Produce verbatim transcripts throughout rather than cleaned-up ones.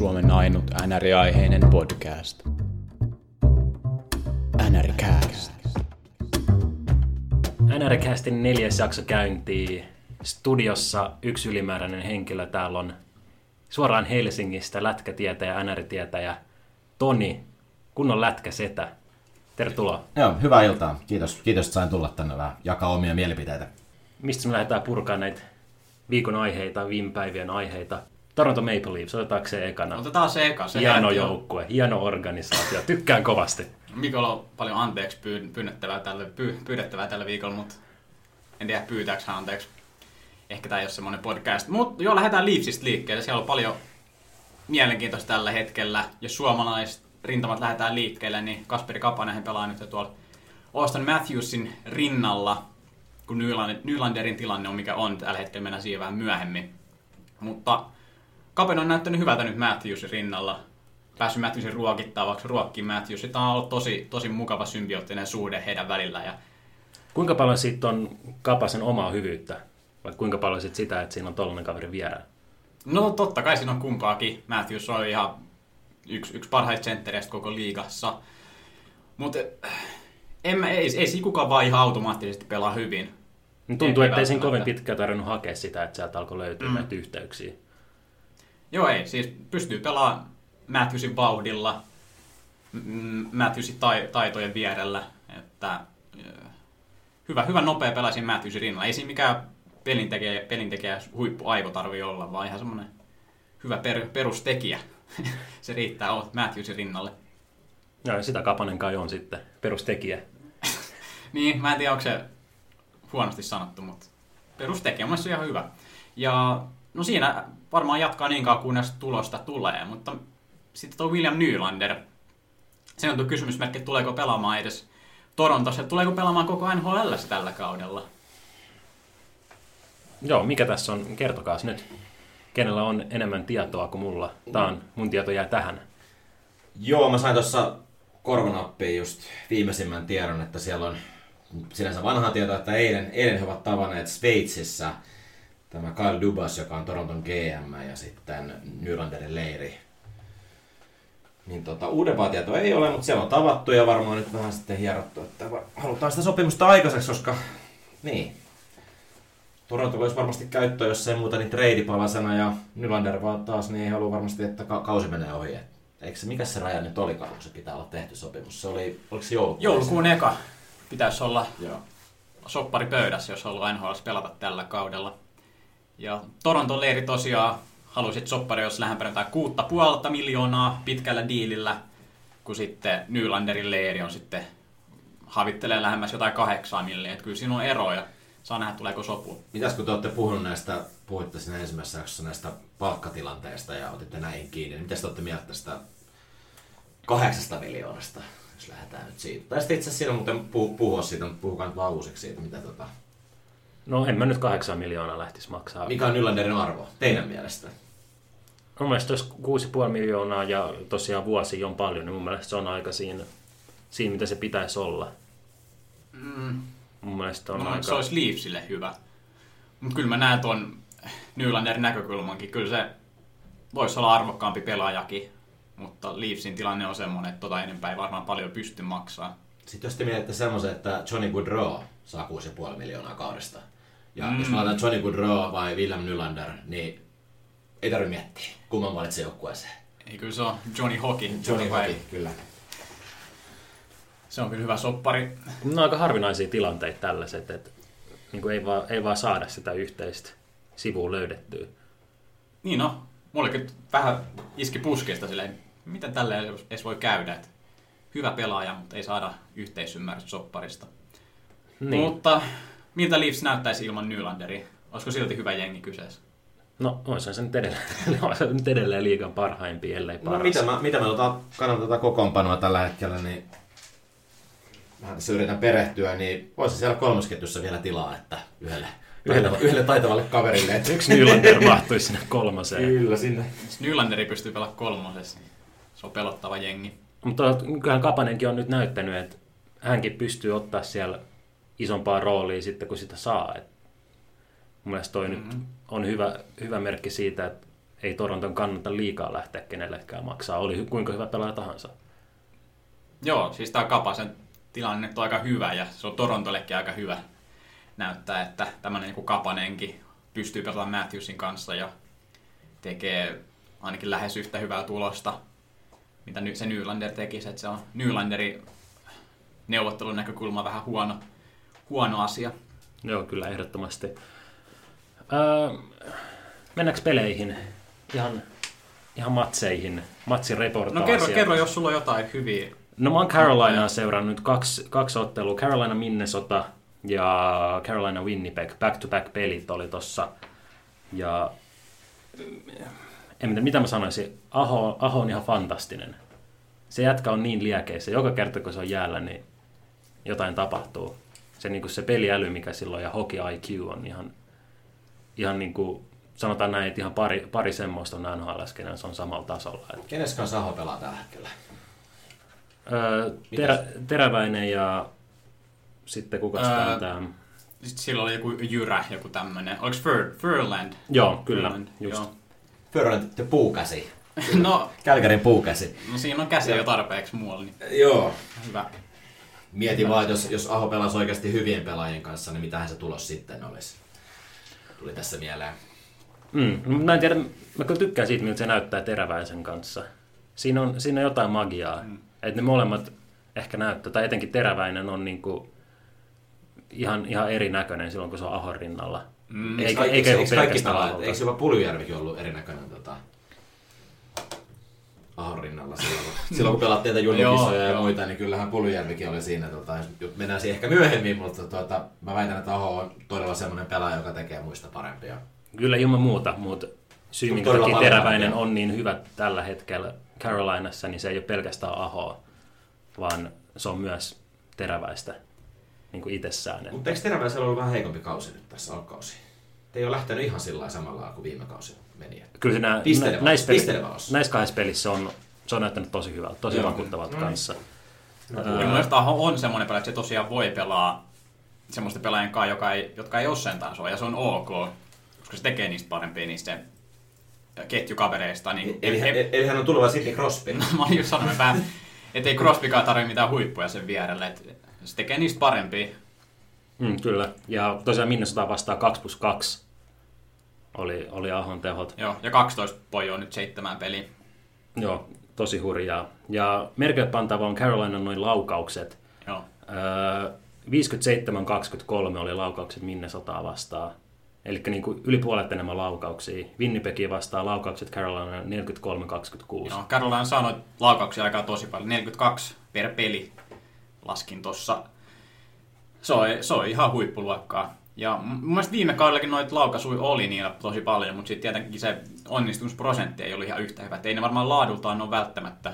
Suomen ainut N R-aiheinen podcast. N R-cast. N R-castin neljäs jakso käyntiin. Studiossa yksi ylimääräinen henkilö. Täällä on suoraan Helsingistä lätkätietäjä, N R-tietäjä Toni, kunnon lätkäsetä. Tervetuloa. Joo, hyvää iltaa. Kiitos, Kiitos että sain tulla tänne vähän jakaa omia mielipiteitä. Mistä me lähdetään purkamaan näitä viikon aiheita, viime päivien aiheita? Toronto Maple Leafs, otetaanko se ekana? Otetaan se eka. Se hieno joukkue, hieno organisaatio, tykkään kovasti. Mikolla on paljon anteeksi pyynnettävää tälle, pyy, pyydettävää tällä viikolla, mutta en tiedä pyytääkö hän anteeksi. Ehkä tämä ei ole semmoinen podcast. Mutta joo, lähdetään Leafsistä liikkeelle. Siellä on paljon mielenkiintoista tällä hetkellä. Jos suomalaiset rintamat lähdetään liikkeelle, niin Kasperi Kapanen pelaa nyt jo tuolla Austin Matthewsin rinnalla, kun Nylanderin tilanne on mikä on. Tällä hetkellä mennään siihen vähän myöhemmin. Mutta Kapen on näyttänyt hyvältä nyt Matthewsin rinnalla. Päässyt Matthewsin ruokittavaksi, ruokkiin Matthews. Tämä on ollut tosi, tosi mukava symbioottinen suhde heidän välillä. Ja kuinka paljon siitä on Kapasen omaa hyvyyttä? Vai kuinka paljon sit sitä, että siinä on tollainen kaveri vierellä? No totta kai siinä on kumpaakin. Matthews on ihan yksi, yksi parhaista senttereistä koko liigassa. Mutta ei, ei siinä kukaan vaan ihan automaattisesti pelaa hyvin. Tuntuu, ettei siinä kovin pitkään tarvinnut hakea sitä, että sieltä alkoi löytyä mm. näitä yhteyksiä. Joo ei, siis pystyy pelaamaan Matthewsin vauhdilla, Matthewsin taitojen vierellä. Että hyvä, hyvä nopea pelasi Matthewsin rinnalla. Ei siinä mikään pelintekijä, pelintekijä huippuaivo tarvii olla, vaan ihan semmoinen hyvä per, perustekijä. Se riittää olla Matthewsin rinnalle. Joo, ja sitä Kapanen kai on sitten, perustekijä. Niin, mä en tiedä, onko se huonosti sanottu, mutta perustekijä on ihan hyvä. Ja no siinä varmaan jatkaa niin kauan, kunnes tulosta tulee, mutta sitten tuo William Nylander. Se on kysymysmerkki, että tuleeko pelaamaan edes Torontossa, tuleeko pelaamaan koko N H L tällä kaudella? Joo, mikä tässä on? Kertokaas nyt. Kenellä on enemmän tietoa kuin mulla? Tää on, mun tieto jää tähän. Joo, mä sain tuossa korvanappiin just viimeisimmän tiedon, että siellä on sinänsä vanhaa tietoa, että eilen, eilen he ovat tavanneet Sveitsissä tämä Kyle Dubas, joka on Toronton G M ja sitten Nylanderin leiri. Niin tota, uudempaa tietoa ei ole, mutta siellä on tavattu ja varmaan nyt vähän sitten hierottu, että halutaan sitä sopimusta aikaiseksi, koska niin. Torontolla olisi varmasti käyttöä, jos ei muuta, niin treidipalasena ja Nylander vaan taas, niin ei halua varmasti, että ka- kausi menee ohi. Eikö se, mikä se raja nyt olikaan, kun se pitää olla tehty sopimus? Se oli, oliko se joulukuun? Joulukuun eka. Pitäisi olla joo. Soppari pöydässä, jos haluaa N H L:ssä pelata tällä kaudella. Ja Toronton leiri tosiaan halusit soppari, jos lähempänä tai kuutta puolta miljoonaa pitkällä diilillä, kun sitten Nylanderin leiri on sitten havittelee lähemmäs jotain kahdeksaa milliä. Kyllä siinä on eroja. Saa nähdä, tuleeko sopua. Mitäs kun te olette puhunut näistä, puhuitte siinä ensimmäisessä jaksossa näistä palkkatilanteista ja otitte näihin kiinni, niin mitäs te olette mieltä tästä kahdeksasta miljoonasta, jos lähdetään nyt siitä? Tai sitten itse asiassa siinä on muuten puh- puhua siitä, mutta puhukaa nyt vaan uusiksi siitä, mitä tota... No en mä nyt kahdeksan miljoonaa lähtisi maksaa. Mikä on Nylanderin arvo, teidän mielestä? Mun mielestä jos kuusi ja puoli miljoonaa ja tosiaan vuosia on paljon, niin mun mielestä se on aika siinä, siinä mitä se pitäisi olla. Mm. Mun mielestä on no, aika... Se olisi Leafsille hyvä. Mutta kyllä mä näen tuon Nylanderin näkökulmankin. Kyllä se voisi olla arvokkaampi pelaajakin, mutta Leafsin tilanne on semmoinen, että tota enempää ei varmaan paljon pysty maksaa. Sitten jos te mietitte semmoisen, että Johnny Gaudreau saa kuusi pilkku viisi miljoonaa kaudesta. Ja mm. jos mä laitan Johnny Gaudreau vai William Nylander, niin ei tarvitse miettiä, kumman valitsen joukkueeseen. Ei, kyllä se on Johnny Hockey. Johnny Hockey, kyllä. Se on kyllä hyvä soppari. No aika harvinaisia tilanteita tällaiset, että niin kuin ei, vaan, ei vaan saada sitä yhteistä sivua löydettyä. Niin no, mullekin vähän iski puskeista silleen, mitä tällä edes voi käydä. Että hyvä pelaaja, mutta ei saada yhteisymmärrystä sopparista. Niin. Mutta miltä Leafs näyttäisi ilman Nylanderia? Olisiko silti hyvä jengi kyseessä? No, olisihan se nyt edelleen, nyt edelleen liigan parhaimpia, ellei paras. No mitä mä, mitä mä kannan tätä kokoonpanoa tällä hetkellä, niin... Mä tässä yritän perehtyä, niin voisi siellä kolmosketjussa vielä tilaa, että yhdelle, yhdelle, yhdelle taitavalle kaverille. Että... Yksi Nylander mahtuisi sinne kolmoseen. Kyllä, sinne. Nylanderi pystyy pelaamaan kolmosessa. Se on pelottava jengi. Mutta kyllähän Kapanenkin on nyt näyttänyt, että hänkin pystyy ottaa siellä isompaa roolia sitten, kun sitä saa. Et mun mielestä toi mm-hmm. nyt on hyvä, hyvä merkki siitä, että ei Toronton kannata liikaa lähteä kenellekään maksaa, oli kuinka hyvä pelaaja tahansa. Joo, siis tämä Kapasen tilanne nyt on aika hyvä ja se on Torontollekin aika hyvä näyttää, että tämmöinen joku Kapanenkin pystyy pelaamaan Matthewsin kanssa ja tekee ainakin lähes yhtä hyvää tulosta, mitä se Nylander tekisi. Että se on Nylanderin neuvottelun näkökulma vähän huono, huono asia. Joo, kyllä ehdottomasti. Öö, mennäänkö peleihin? Ihan, ihan matseihin, matsin reportaasia. No kerro, kerro, jos sulla on jotain hyviä. No mä oon Carolinaa seurannut kaksi, kaksi ottelua. Carolina Minnesota ja Carolina Winnipeg. Back-to-back pelit oli tossa. Ja en, mitä mä sanoisin, Aho, Aho on ihan fantastinen. Se jätkä on niin liekeissä. Joka kerta kun se on jäällä, niin jotain tapahtuu. Se, niin kuin se peliäly, mikä silloin ja hockey I Q on ihan, ihan niin kuin, sanotaan näin, että ihan pari, pari semmoista on N H L-skenään, se on samalla tasolla. Kenes kanssa Aho pelaa tällä hetkellä? Öö, terä, teräväinen ja sitten kuka sitä on tämä? Sitten sillä oli joku Jyrä, joku tämmöinen. Oliko Fur, Furland? Joo, kyllä. Furland, just. Joo. Furland, te puukäsi. No, Kälkärin puukäsi. No siinä on käsiä jo tarpeeksi muualla. Niin... Joo. Hyvä. Mieti hyvä. Vaan, jos, jos Aho pelasi oikeasti hyvien pelaajien kanssa, niin mitähän se tulos sitten olisi? Tuli tässä mieleen. Mm, mä en tiedä, mä kyllä tykkään siitä, miltä se näyttää Teräväisen kanssa. Siinä on, siinä on jotain magiaa. Mm. Että ne molemmat ehkä näyttää, tai etenkin Teräväinen on niinku ihan, ihan erinäköinen silloin, kun se on Ahon rinnalla. Mm. Eikä, eikä, eikä eiks, joku pelkästään Aholta. Eikö jopa Puljujärvikin ollut erinäköinen tota, Ahon rinnalla silloin? Silloin kun pelattiin teitä junnukisoja ja muita, niin kyllähän Puljujärvikin oli siinä. Tota, mennään siihen ehkä myöhemmin, mutta tota, mä väitän, että Aho on todella sellainen pelaaja, joka tekee muista parempia. Kyllä ilman muuta, mutta syy, minkä takia Teräväinen on niin hyvä tällä hetkellä Carolinassa, niin se ei ole pelkästään Ahoa, vaan se on myös Teräväistä niin kuin itsessään. Mutta eikö Teräväisellä ollut vähän heikompi kausi nyt tässä alkukausi? Te ei ole lähtenyt ihan sillä lailla samalla kuin viime kausi meni. Kyllä se nä- Pistelevä. näissä, peli- näissä kahdessa pelissä on, se on näyttänyt tosi hyvältä, tosi vakuuttavalta mm. kanssa. No, no, äh, Aho on semmoinen pelaaja, että se tosiaan voi pelaa semmoista pelaajien kanssa, joka ei, jotka ei ole sen tasoa, ja se on ok, koska se tekee niistä parempia, niin se... ketjukavereista. Niin eli, he, eli hän on tuleva Sidney Crosby. No, mä olin just sanonut, että ei Crosbykaan tarvitse mitään huippuja sen vierelle. Et se tekee niistä parempia. Mm, kyllä. Ja tosiaan Minnesota vastaa kaksi plus kaksi oli, oli Ahon tehot. Joo, ja kaksitoista pojoa nyt seitsemän peliä. Joo, tosi hurjaa. Ja merkille pantava on Carolinan noin laukaukset. Joo. Öö, viisikymmentäseitsemän kaksikymmentäkolme oli laukaukset Minnesotaa vastaan. Eli niin kuin yli puolet enemmän laukauksia. Winnipeg vastaa laukaukset Carolina neljäkymmentäkolme kaksikymmentäkuusi. Joo, Carolina sanoi laukauksia aikaa tosi paljon. neljäkymmentäkaksi per peli laskin tuossa. Se on, se on ihan huippuluokkaa. Ja mun mielestä viime kaudellakin noita laukaisuja oli niillä tosi paljon, mutta sitten tietenkin se onnistumisprosentti ei ollut ihan yhtä hyvä. Et ei ne varmaan laadultaan ole välttämättä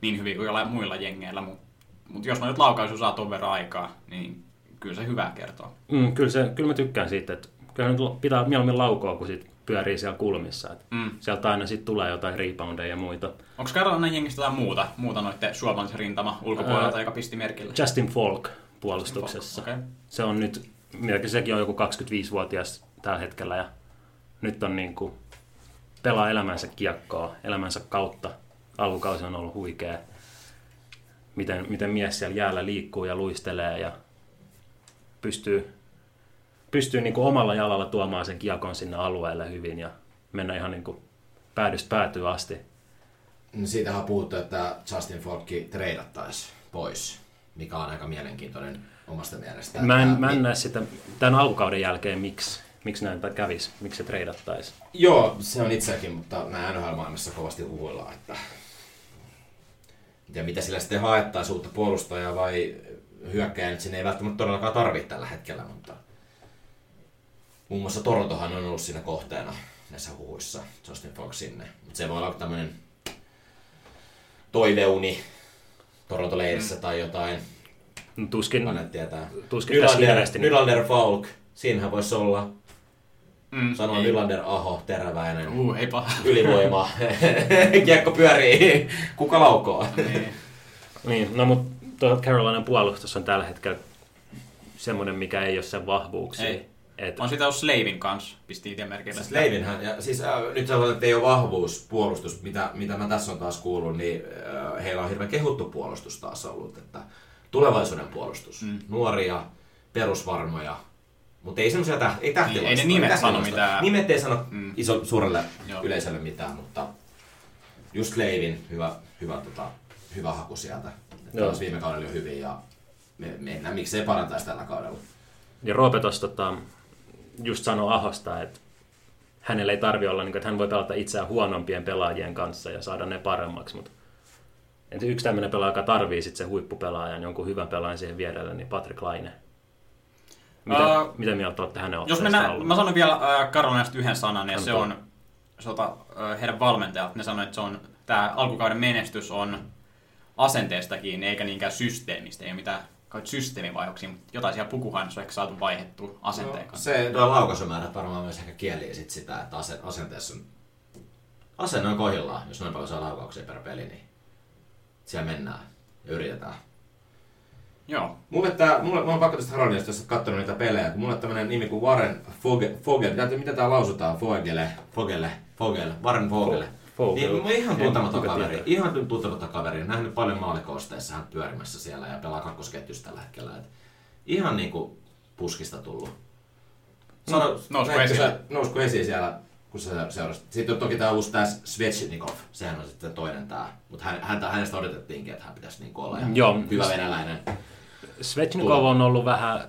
niin hyviä kuin jollain muilla jengeillä, mutta mut jos mä nyt laukaisu saa ton verran aikaa, niin kyllä se hyvää kertoo. Mm, kyllä, se, kyllä mä tykkään siitä, että kyllä nyt pitää mieluummin laukoa, kun sit pyörii siellä kulmissa. Mm. Sieltä aina sit tulee jotain reboundeja ja muita. Onko Carolina jengistä jotain muuta, muuta noiden suomalaisen rintama ulkopuolelta, Ää, joka pisti merkille? Justin Faulk puolustuksessa. Justin Faulk, okay. Se on nyt, melkein sekin on joku kaksikymmentäviisivuotias tällä hetkellä. Ja nyt on niinku, pelaa elämänsä kiekkoa, elämänsä kautta. Alkukausi on ollut huikea. Miten, miten mies siellä jäällä liikkuu ja luistelee ja pystyy... pystyy niin kuin omalla jalalla tuomaan sen kiekon sinne alueelle hyvin ja mennä ihan niin kuin päädystä päätyy asti. No siitähän on puhuttu, että Justin Faulkki treidattaisi pois, mikä on aika mielenkiintoinen omasta mielestä. Mä en, mä en näe sitä tämän alkukauden jälkeen, miksi, miksi näin kävisi, miksi se treidattaisi. Joo, se on itsekin, mutta mä N H L-maailmassa kovasti huhuillaan, että ja mitä sillä sitten haettaisi, uutta puolustajaa vai hyökkääjää, nyt sinne ei välttämättä todellakaan tarvitse tällä hetkellä, mutta muun muassa Torontohan on ollut siinä kohteena näissä huhuissa, Justin Fox sinne. Mutta se voi olla tämmöinen toiveuni Toronto-leirissä mm. tai jotain. No, tuskin tuskin Nylander, Nylander Faulk, siinähän voisi olla. Mm, Sanoa Nylander Aho, Teräväinen, uh, ylivoima, kiekko pyörii, kuka laukoo. Niin. niin, no mutta tuohon Carolinan puolustus on tällä hetkellä semmoinen, mikä ei ole sen vahvuuksia. Ei. Et... On sitä ollut Slavin kanssa, pisti itse merkille. Slavinhän, ja siis äh, nyt sanotaan, että ei ole vahvuuspuolustus, mitä, mitä mä tässä on taas kuullut, niin äh, heillä on hirveän kehuttu puolustus taas ollut, että tulevaisuuden puolustus, mm. nuoria, perusvarmoja, mutta ei semmoisia tähti, ei tähtilasta. Ei ne nimet sano mitään. Nimet ei sano mm. iso, suurelle Joo. yleisölle mitään, mutta just Slavin, hyvä, hyvä, tota, hyvä haku sieltä. Taas viime kaudella jo hyvin ja me, me ei näe, miksei parantaisi tällä kaudella. Ja Roope tuossa tota, just sanoi Ahosta, että hänellä ei tarvitse olla, että hän voi pelata itseään huonompien pelaajien kanssa ja saada ne paremmaksi. Mutta yksi tämmöinen pelaaja, joka tarvitsee sen huippupelaajan, jonkun hyvän pelaajan siihen vierelle, niin Patrik Laine. Mitä, uh, mitä mieltä olette hänen otteesta ollut? Mä sanon vielä uh, Carolinasta yhden sanan, ja Anto. se on sota, uh, heidän valmentajalta. Ne sanoivat, että se on, tämä alkukauden menestys on asenteesta kiinni, eikä niinkään systeemistä, ei ole mitään... Kaikki systeemivaihdoksia, mutta jotain siellä pukuhainossa on ehkä saatu vaihdettua asenteen kanssa. No, se tuo laukaisumäärät varmaan myös ehkä kielii sit sitä, että ase, asenteessa on... Asenne on kohdillaan, jos noin paljon saa laukauksia per peli, niin siellä mennään ja yritetään. Joo. Mulle tää, mulle, mä oon pakko tästä Haroniasta, jos olet katsonut niitä pelejä, kun mulle tämmönen nimi kuin Warren Foegele, mitä tää lausutaan? Foegele, Foegele, Foegele, Warren Foegele. Niin, ihan tuntematon kaveri, ihan tuntematon kaveri. Olen nähnyt paljon maalikoosteissa, hän pyörimässä siellä ja pelaa kakkosketjussa tällä hetkellä. Et ihan niinku puskista tullut. Sano, nousko esiin? Nousko esiin siellä, kun se seurasi. Sitten on toki tämä uusi tää Svechnikov, sehän on sitten toinen tää. Mutta hän, hänestä odotettiinkin, että hän pitäisi niinku olla. Joo, hyvä venäläinen. Svechnikov on ollut vähän...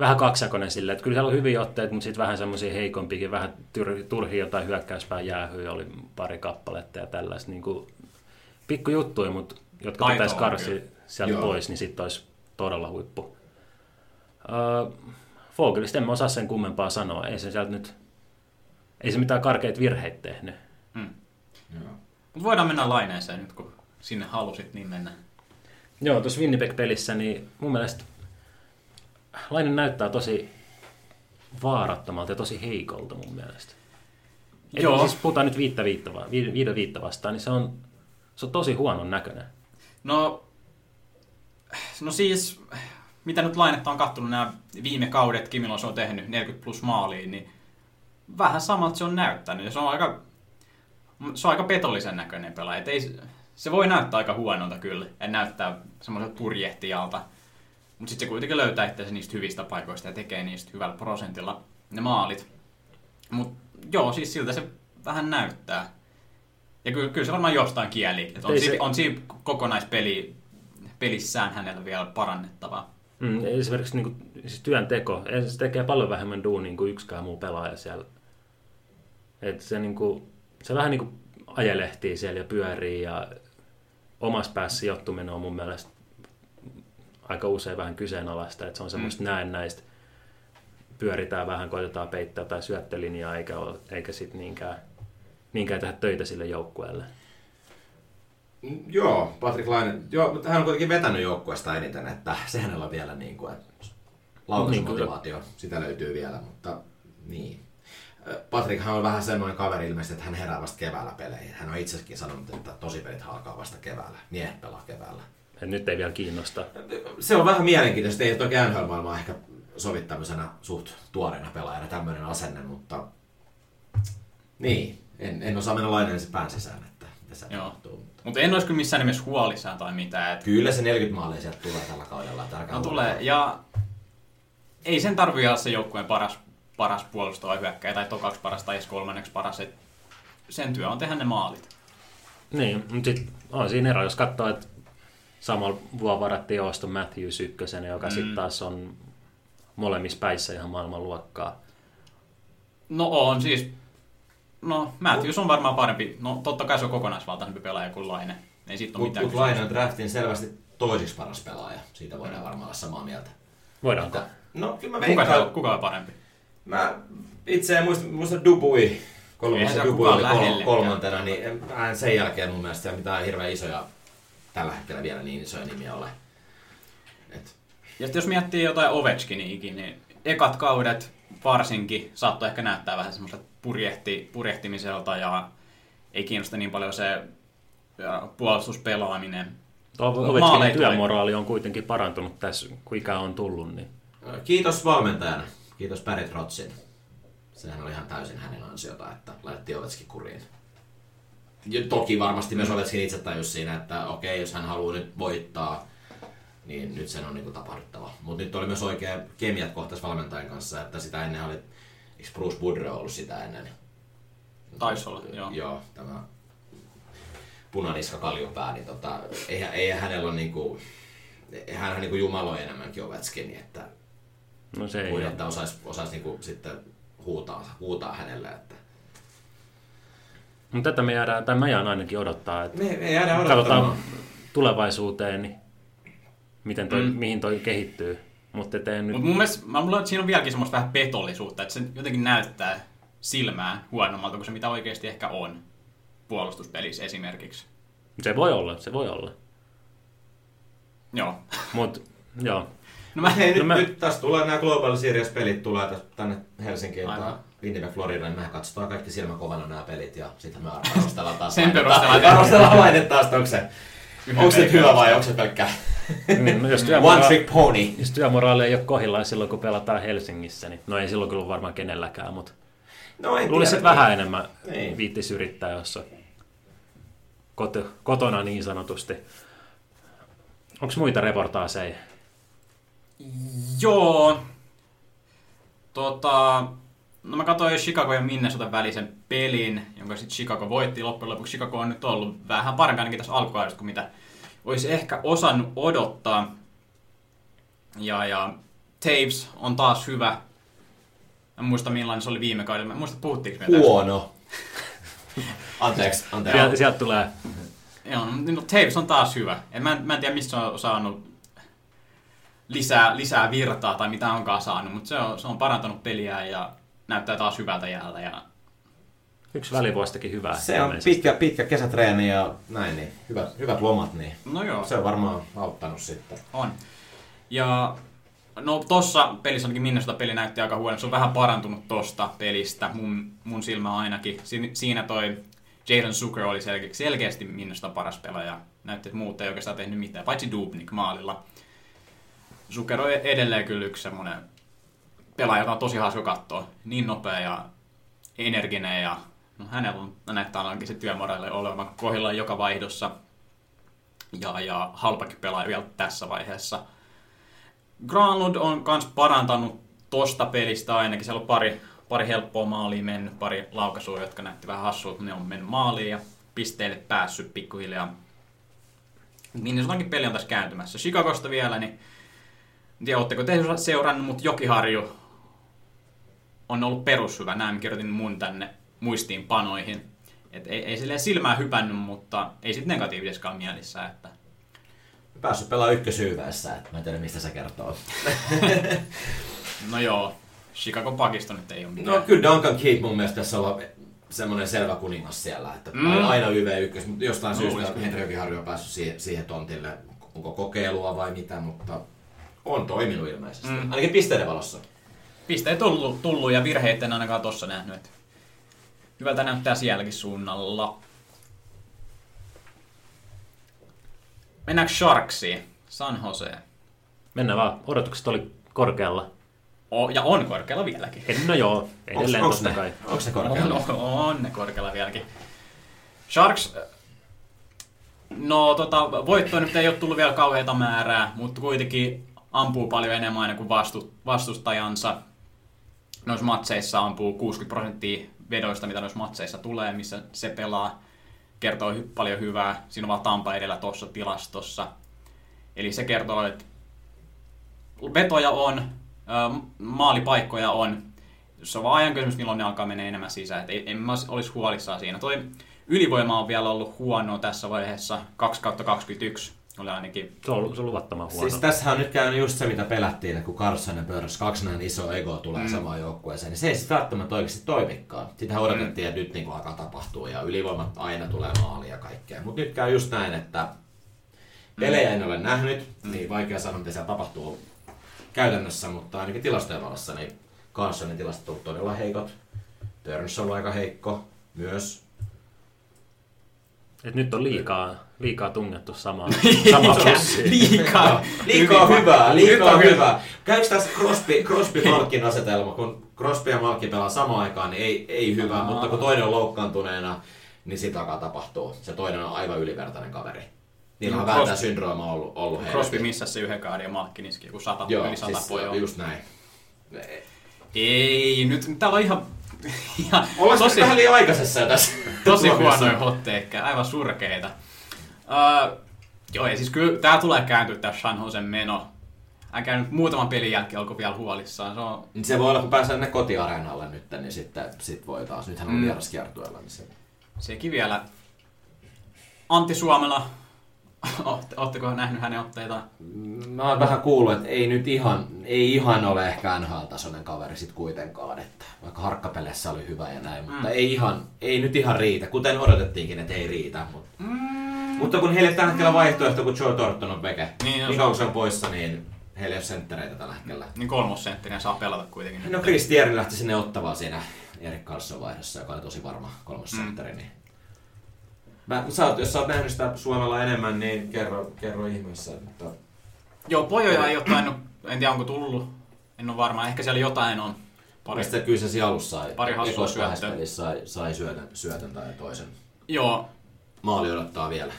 Vähän kaksakonen silleen, että kyllä siellä on hyviä otteita, mutta sitten vähän semmoisia heikompiakin, vähän tyr- turhia jotain hyökkäyspää jäähyä, oli pari kappaletta ja tällaista niin pikku juttuja, mutta jotka pitäisi karsia sieltä Joo. pois, niin sitten olisi todella huippu. Öö, Fogelista emme osaa sen kummempaa sanoa, ei se sieltä nyt, ei se mitään karkeita virheitä tehnyt. Mm. Mutta voidaan mennä Laineeseen nyt, kun sinne halusit, niin mennä. Joo, tuossa Winnipeg-pelissä, niin mun mielestä Laine näyttää tosi vaarattomalta ja tosi heikolta mun mielestä. Joo. Siis puhutaan nyt viittä viittä, viittä viittä vastaan, niin se on, se on tosi huonon näköinen. No, no siis, mitä nyt Lainetta on kattonut nämä viime kaudetkin, milloin se on tehnyt neljäkymmentä plus maaliin, niin vähän samalta se on näyttänyt. Ja se on aika, se on aika petollisen näköinen pelaaja. Ei, se voi näyttää aika huonolta kyllä, ja näyttää semmoiselta purjehtijalta. Mutta sitten se kuitenkin löytää itseänsä niistä hyvistä paikoista ja tekee niistä hyvällä prosentilla ne maalit. Mutta joo, siis siltä se vähän näyttää. Ja kyllä, kyllä se varmaan jostain kieli. Et on, se... on siinä kokonaispelissään hänellä vielä parannettavaa. Mm, esimerkiksi niin kuin, siis työnteko. Se tekee paljon vähemmän duunia kuin yksikään muu pelaaja siellä. Et se, niin kuin, se vähän niin kuin ajelehtii siellä ja pyörii. Ja omassa päässä sijoittuminen on mun mielestä aika usein vähän kyseenalaista, että se on semmoista mm. näennäistä, pyöritään vähän, koitetaan peittää tai syöttölinjaa, eikä, ole, eikä sit niinkään, niinkään tehdä töitä sille joukkueelle. Joo, Patrik Laine, joo, mutta hän on kuitenkin vetänyt joukkueesta eniten, että se hänellä on vielä niin kuin, laukaisumotivaatio, niin sitä löytyy vielä, mutta niin. Patrikhan on vähän semmoinen kaveri ilmeisesti, että hän herää vasta keväällä peleihin. Hän on itsekin sanonut, että tosipelit alkaa vasta keväällä, miehet pelaa keväällä. Et nyt ei vielä kiinnosta. Se on vähän mielenkiintoista. Ei toki N H L-maailmaa ehkä sovi tämmöisenä suht tuoreena pelaajana tämmöinen asenne, mutta niin, en, en osaa mennä Laineen sen pään sisään, että tässä tapahtuu. Mutta en olisi kyllä missään nimessä huolissaan tai mitään. Et... Kyllä se neljäkymmentä maalia sieltä tulee tällä kaudella. No tulee, ja ei sen tarvitse olla se joukkueen paras, paras puolustava hyökkäjä tai tokaksi paras tai kolmanneksi paras. Et sen työ on tehdä ne maalit. Niin, mutta sitten on siinä ero, jos katsoo, että samalla vuonna varattiin Austin Matthews ykkösen, joka mm. sitten taas on molemmissa päissä ihan maailmanluokkaa. No on siis. No Matthews on varmaan parempi. No totta kai se on kokonaisvaltaisempi pelaaja kuin Laine. Ei siitä ole mut, mitään mut Laine on draftin selvästi toisiksi paras pelaaja. Siitä voidaan varmaan olla samaa mieltä. Voidaanko? Että, no kyllä mä veikkaan. Kuka, kuka on parempi? Mä itse en muista, muista Dubui. Kolmassa Dubui oli kol, kolmantena. Niin vähän sen jälkeen mun mielestä mitään hirveän isoja tällä hetkellä vielä niin isoja nimiä ole. Et. Ja sitten jos miettii jotain Ovechkiniikin, niin ekat kaudet varsinkin saattoi ehkä näyttää vähän semmoista purjehti, purjehtimiselta ja ei kiinnosta niin paljon se puolustuspelaaminen. Ovechkinin työmoraali on kuitenkin parantunut tässä, kun ikää on tullut. Niin. Kiitos valmentajana. Kiitos Barry Trotzin. Sehän oli ihan täysin hänen ansiota, että laitettiin Ovechkin kuriin. Toki varmasti myös Ovechkin itse tajus siinä, että okei, jos hän haluaa nyt voittaa, niin nyt sen on niin kuin tapahduttava. Mutta nyt oli myös oikea kemiat kohtais valmentajan kanssa, että sitä ennen oli, eikö Bruce Boudreau ollut sitä ennen? Taisi olla, joo. Joo, tämä punaniska kaljupää, niin tota, eihän, eihän hänellä ole niinku, hänhän niinku jumaloi enemmänkin Ovechkin, että no se kuin ei, että osais, osais niinku sitten huutaa, huutaa hänelle, että mutta tätä me jäädään, tai mä jään ainakin odottaa, että me, me jäädään katsotaan tulevaisuuteen, niin miten toi, mm. mihin toi kehittyy. Mut nyt... Mut mun mielestä, mä luulen, että siinä on vieläkin semmoista vähän petollisuutta, että se jotenkin näyttää silmään huonommalta kuin se mitä oikeasti ehkä on puolustuspelissä esimerkiksi. Se voi olla, se voi olla. Joo. Mut, joo. No mä, hei, no nyt, mä... nyt tässä tulee nämä Global Series-pelit tulee tänne Helsinkiin. Winnipeg, Florida, niin me katsotaan kaikki silmäkovana nämä pelit ja sitten me arvostellaan taas. Sen perustellaan laitetaan, että onko se, onko se hyvä vai onko se pelkkää one trick pony. Jos työmoraali ei ole kohdillaan silloin, kun pelataan Helsingissä, niin no ei silloin kyllä varmaan kenelläkään, mutta no, luulisin, että vähän enemmän ei viittis yrittää, jos on kotona niin sanotusti. Onko muita reportaaseja? Joo. Tota... No mä katsoin Chicago ja Minnesotan välisen pelin, jonka sitten Chicago voitti. Loppujen lopuksi Chicago on nyt ollut vähän parempi ainakin tässä alkukaudesta kuin mitä olisi ehkä osannut odottaa. Ja, ja Taves on taas hyvä. En muista millainen se oli viime kaudella. En muista puhuttiinko me tästä. Huono. Anteeksi. Anteeksi. Sieltä, sieltä tulee. Joo, no Taves on taas hyvä. En, mä, en, mä en tiedä mistä se on saanut lisää, lisää virtaa tai mitä onkaan saanut, mutta se on, se on parantanut peliä ja näyttää taas hyvältä jäällä. Ja... Yksi välivuostakin hyvää. Se on pitkä, pitkä kesätreeni ja näin, niin hyvät, hyvät lomat, niin no joo, se on varmaan auttanut sitten. On. Ja no tossa pelissä ainakin Minnesota-peli näytti aika huono. Se on vähän parantunut tosta pelistä, mun, mun silmä ainakin. Si- siinä toi Jadon Zucker oli selkeä, selkeästi Minnesota paras pelaaja. Näytti, että muut ei oikeastaan tehnyt mitään, paitsi Dubnik maalilla. Zucker on edelleen kyllä yksi semmoinen pelaaja, jota on tosi hauska katsoa. Niin nopea ja energinen ja no, hänellä on, näyttää ainakin se työmoraali olevan kohdillaan joka vaihdossa. Ja, ja halpakin pelaaja vielä tässä vaiheessa. Granlund on myös parantanut tosta pelistä ainakin. Siellä on pari, pari helppoa maalia mennyt, pari laukaisua, jotka näytti vähän hassulta. Ne on mennyt maaliin ja pisteille päässyt pikkuhiljaa. Minnesotankin peli on tässä kääntymässä. Chicagosta vielä, niin en tiedä, ootteko te seurannut, mutta Jokiharju on ollut perushyvä. Näin kirjoitin mun tänne muistiinpanoihin. Et ei, ei silleen silmää hypännyt, mutta ei sitten negatiiviseskaan mielissä, että... Päässyt pelaa ykkösyyväessä, että mä en tiedä mistä se kertoo. No joo, Chicago pakista nyt ei ole mitään. No kyllä Duncan Keith mun mielestä tässä on semmoinen selvä kuningas siellä, että mm. aina Y V yksi, mutta jostain no, syystä Henri Jokiharju on päässyt siihen tontille, onko kokeilua vai mitä, mutta on toiminut ilmeisesti, mm. ainakin pisteiden valossa. Pisteet on tullut, tullut ja virheet en ainakaan tossa nähnyt, että hyvältä näyttää sielläkin suunnalla. Mennäänkö Sharksiin? San Jose. Mennään vaan. Odotukset oli korkealla. O, ja on korkealla vieläkin. No joo, edelleen onks, totta onks kai. Onko se korkealla? On, on ne korkealla vieläkin. Sharks, no tota, voittoa nyt ei ole tullut vielä kauheita määrää, mutta kuitenkin ampuu paljon enemmän aina kuin vastu, vastustajansa. Noissa matseissa ampuu kuusikymmentä prosenttia vedoista, mitä noissa matseissa tulee, missä se pelaa. Kertoo paljon hyvää. Siinä on vaan Tampa edellä tuossa tilastossa. Eli se kertoo, että vetoja on, maalipaikkoja on. Se on vaan ajan kysymys, milloin ne alkaa mennä enemmän sisään. Et en mä olisi huolissaan siinä. Toi ylivoima on vielä ollut huonoa tässä vaiheessa. kaksi kaksikymmentäyksi oli ainakin. Se on, se on luvattoman huono. Siis tässähän on nyt käynyt just se, mitä pelättiin, että kun Carson ja Burns, kaksi näin isoa egoa tulee mm. samaan joukkueeseen, niin se ei sitten välttämättä oikeasti toimikaan. Sitähän odotettiin, mm. että nyt niin alkaa tapahtua ja ylivoimat aina tulee maalia ja kaikkea. Mutta nyt käy just näin, että pelejä mm. en ole nähnyt, niin vaikea sanoa, mitä siellä tapahtuu käytännössä, mutta ainakin tilastojen valossa, niin Carsonin tilastot on todella heikot. Burns on aika heikko myös. Et nyt on liikaa, liikaa tungettu samaan pussiin. liikaa, liikaa hyvää, liikaa hyvää. Käykö tässä Crosby-Malkin asetelma? Kun Crosby ja Malkin pelaa samaan aikaan, niin ei, ei hyvää, mutta kun toinen on loukkaantuneena, niin sitä takaa tapahtuu. Se toinen on aivan ylivertainen kaveri. Niillä on vähän tämä syndrooma on ollut, ollut heille. Crosby missäs se yhden kaadin ja Malkin iski joku sata, joo, yli sata siis pojoa. Just näin. Ei, ei nyt täällä on ihan... Ollaanko tosi vähän liian aikaisessa tässä? Tosi huonoja hotteekkä, aivan surkeita. Uh, joo, ja siis kyllä tää tulee kääntyä tää San Hosen meno. Hän käynyt muutaman pelin jälkeen, olko vielä huolissaan. Se, on... se voi olla, kun pääsee tänne kotiareenalle nyt, niin sitten sit voi taas. Nythän on mm. vieraskiertueella. Niin se... Sekin vielä. Antti Suomela, ootteko nähnyt hänen otteitaan? Mä oon vähän kuullut, että ei nyt ihan, ei ihan ole ehkä N H L-tasoinen kaveri sit kuitenkaan. Että vaikka harkkapeleissä oli hyvä ja näin, mutta mm. ei, ihan, ei nyt ihan riitä. Kuten odotettiinkin, että ei riitä. Mutta, mm. mutta kun heille tällä hetkellä vaihtoehto, kun Joe Thornton on veke, niin kauan on poissa, niin heillä ei ole senttereitä tällä hetkellä. Niin kolmossenttinä saa pelata kuitenkin. No Chris Tieri lähti sinne ottavaa siinä Erik Karlsson vaihdossa, joka oli tosi varma kolmossentteri. Mm. Mä, sä oot, jos sä oot nähnyt sitä Suomella enemmän, niin kerro, kerro ihmeessä. Että... Joo, pojoja ei ole tainnut, en tiedä onko tullut, en ole varma, ehkä siellä jotain on. Pari, sitten kyllä se siellä alussa sai, ekos kahdessa pelissä sai, sai syötön, syötön tai toisen. Joo. Maali odottaa vielä.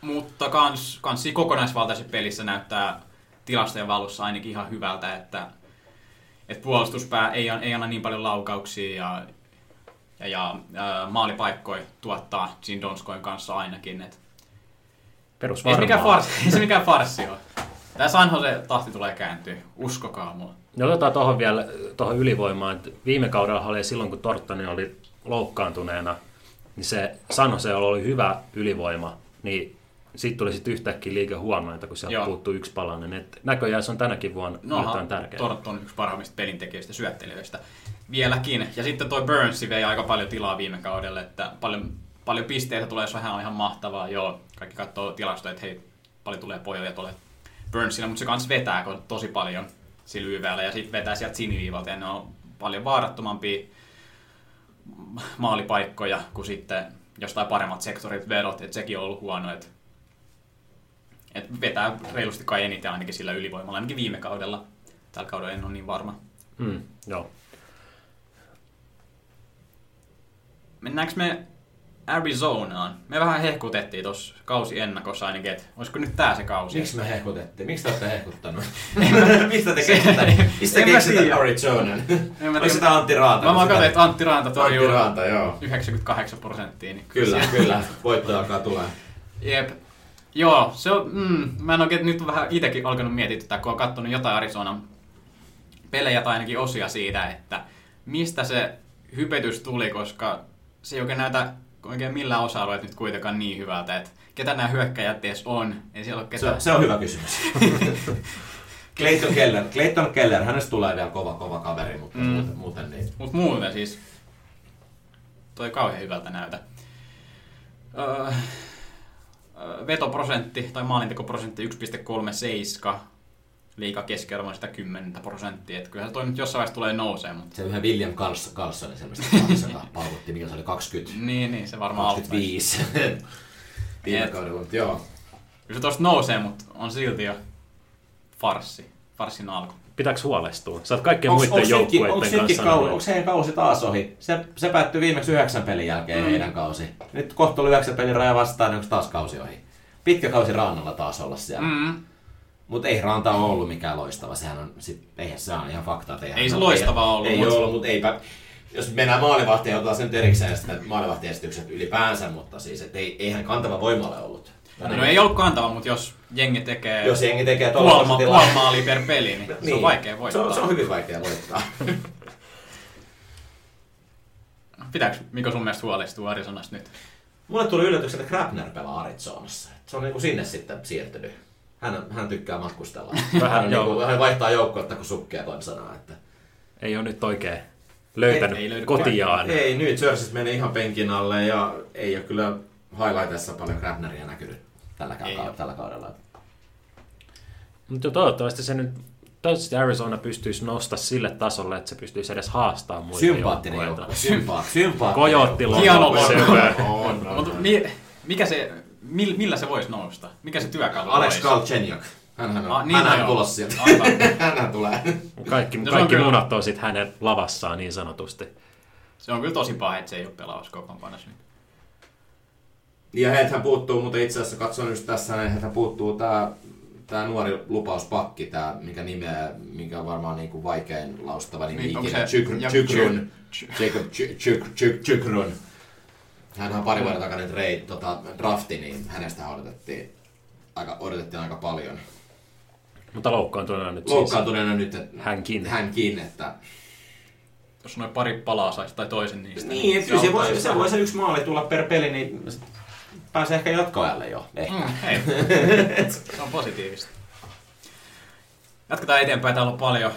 Mutta kans, kans siinä kokonaisvaltaisessa pelissä näyttää tilastojen valossa ainakin ihan hyvältä, että, että puolustuspää ei, ei anna niin paljon laukauksia ja... Ja, ja ää, maalipaikkoja tuottaa Zindonskoin kanssa ainakin. Et... Perusvarmaa. Ei se mikään farssi ole. Tää San Jose tahti tulee kääntyä, uskokaa mulle. No otetaan tuohon vielä tohon ylivoimaan. Et viime kaudella oli silloin, kun Torttoni oli loukkaantuneena, niin se San Jose oli hyvä ylivoima, niin siitä tuli sitten yhtäkkiä liikaa huonoita, kun sieltä puuttuu yksi palanen. Et näköjään se on tänäkin vuonna jotain tärkeää. Torttoni on yksi parhaimmista pelintekijöistä, syöttelijöistä. Vieläkin. Ja sitten toi Burns vei aika paljon tilaa viime kaudelle, että paljon, paljon pisteitä tulee, jos hän on ihan mahtavaa. Joo, kaikki katsoo tilastoja, että hei, paljon tulee pojoja tuolle Burnsille, mutta se kans vetää tosi paljon sillä yvällä ja sitten vetää sieltä siniviivalta ja ne on paljon vaarattomampia maalipaikkoja kuin sitten jostain paremmat sektorit vedot, että sekin on ollut huono, että et vetää reilusti kai eniten ainakin sillä ylivoimalla, ainakin viime kaudella. Tällä kaudella en ole niin varma. Mm, joo. Mennäänkö me Arizonaan? Me vähän hehkutettiin tuossa kausiennakossa ainakin, että olisiko nyt tää se kausi? Miksi me hehkutettiin? Miksi te olette hehkuttanut? Mistä te keksitään? Mistä keksitään Arizonan? Oliko tää Antti Raanta? Mä vaan katsoin, että Antti Raanta toi Antti Raanta, joo. yhdeksänkymmentäkahdeksan prosenttia. Niin kyllä, kyllä. Voitto alkaa tulee. Jep. Joo, se on... Mm, mä en oikein nyt vähän itsekin alkanut mietityttää, kun oon kattonut jotain Arizonan pelejä tai ainakin osia siitä, että mistä se hypetys tuli, koska... Se ei oikein näytä oikein millään osa-alueet nyt kuitenkaan niin hyvältä, että ketä nämä hyökkäjät edes on, ei siellä ole ketään. Se, se on hyvä kysymys. Clayton Keller, Clayton Keller, hänestä tulee vielä kova, kova kaveri, mutta mm. muuten, muuten niin. Mutta muuten siis, toi kauhean hyvältä näytä. Öö, vetoprosentti tai maalintekoprosentti yksi pilkku kolmekymmentäseitsemän. Liiga keskiarvo on sitä kymmenen prosenttia, että kyllähän toi nyt jossain vaiheessa tulee nousee. Mutta... Se yhden William Karlssonin semmoista kahdeksansataa palkutti, mikä se oli kaksikymmentä. Niin, niin se varmaan kaksikymmentäviisi. Viime kaudella, mutta joo. Kyllä se tosta nousee, mutta on silti jo farssi, farssin alku. Pitääkö huolestua? Sä oot kaikkien onks, muiden joukkueiden kanssa. Kausi, onko heidän kausi taas ohi? Se, se päättyi viimeksi yhdeksän pelin jälkeen mm. heidän kausi. Nyt kohta oli yhdeksän pelin raja vastaan, niin onko taas kausi ohi? Pitkä kausi Rannalla taas olla siellä. Mm. Mutta ei Ranta ole ollut mikään loistava, sehän on, sit, eihän se on ihan fakta. Eihän ei se ole, loistava ei, ollut. Ei mut... ollut, mutta eipä, jos mennään maalivahtiin, otetaan sen nyt erikseen maalivahtiesitykset ylipäänsä, mutta siis, et ei, eihän kantava voimalle ollut. No, no ei ollut kantava, mutta jos jengi tekee, jos jengi tekee puolma, puolmaali per peli, niin, niin se on vaikea voittaa. Se on, se on hyvin vaikea voittaa. Pitääkö Mikko sun mielestä huolestua Arizonasta nyt? Mulle tuli yllätyksen, että Grabner pelaa Arizonassa. Se on niinku sinne sitten siirtynyt. Hän, hän tykkää matkustella. Vähän niinku, hän vaihtaa joukkuetta kuin sukkia konsanaa. Että... Ei ole nyt oikein löytänyt ei, ei kotiaan. Ei, ei nyt, Jerseyssä menee ihan penkin alle ja ei ole kyllä highlightissa paljon Grabneria näkynyt tällä, ka- tällä kaudella. Mutta toivottavasti se nyt, toivottavasti Arizona pystyisi nostaa sille tasolle, että se pystyisi edes haastamaan muita joukkueita. Sympaattinen joukkueita. Sympaattinen joukkueita. Kojottilo on. Hieno on. Mikä se, mill, millä se voisi nousta? Mikä se työkalu olisi? Alex Galchenyuk. Hänhän on, ah, niin hänhän on tulossa sieltä. Hänhän tulee. Kaikki, no, kaikki kyllä... munat on sitten hänen lavassaan niin sanotusti. Se on kyllä tosi paha, että se ei ole pelaavassa kokoonpanossa. Ja heiltähän puuttuu, mutta itse asiassa katson just tässä, niin heiltähän puuttuu tämä... Tämä nuori lupauspakki, tämä, mikä nimeä, minkä on varmaan niin kuin vaikein laustava nimi niin, ikinä, Chykrun, Jacob Chykrun. Hän on pari vuoden takainen trade, tota, drafti, niin hänestä odotettiin aika, odotettiin aika paljon. Mutta loukkaantuneena nyt loukkaantuneena siis. Nyt, että hänkin. hänkin että... Jos noin pari palaa saisi tai toisen niistä. Niin, niin kyllä se voi, se voi se yksi maali tulla per peli, niin... Pääsee ehkä jatkoajalle jo. Ehkä. Mm, hei. Se on positiivista. Jatketaan eteenpäin. Täällä on paljon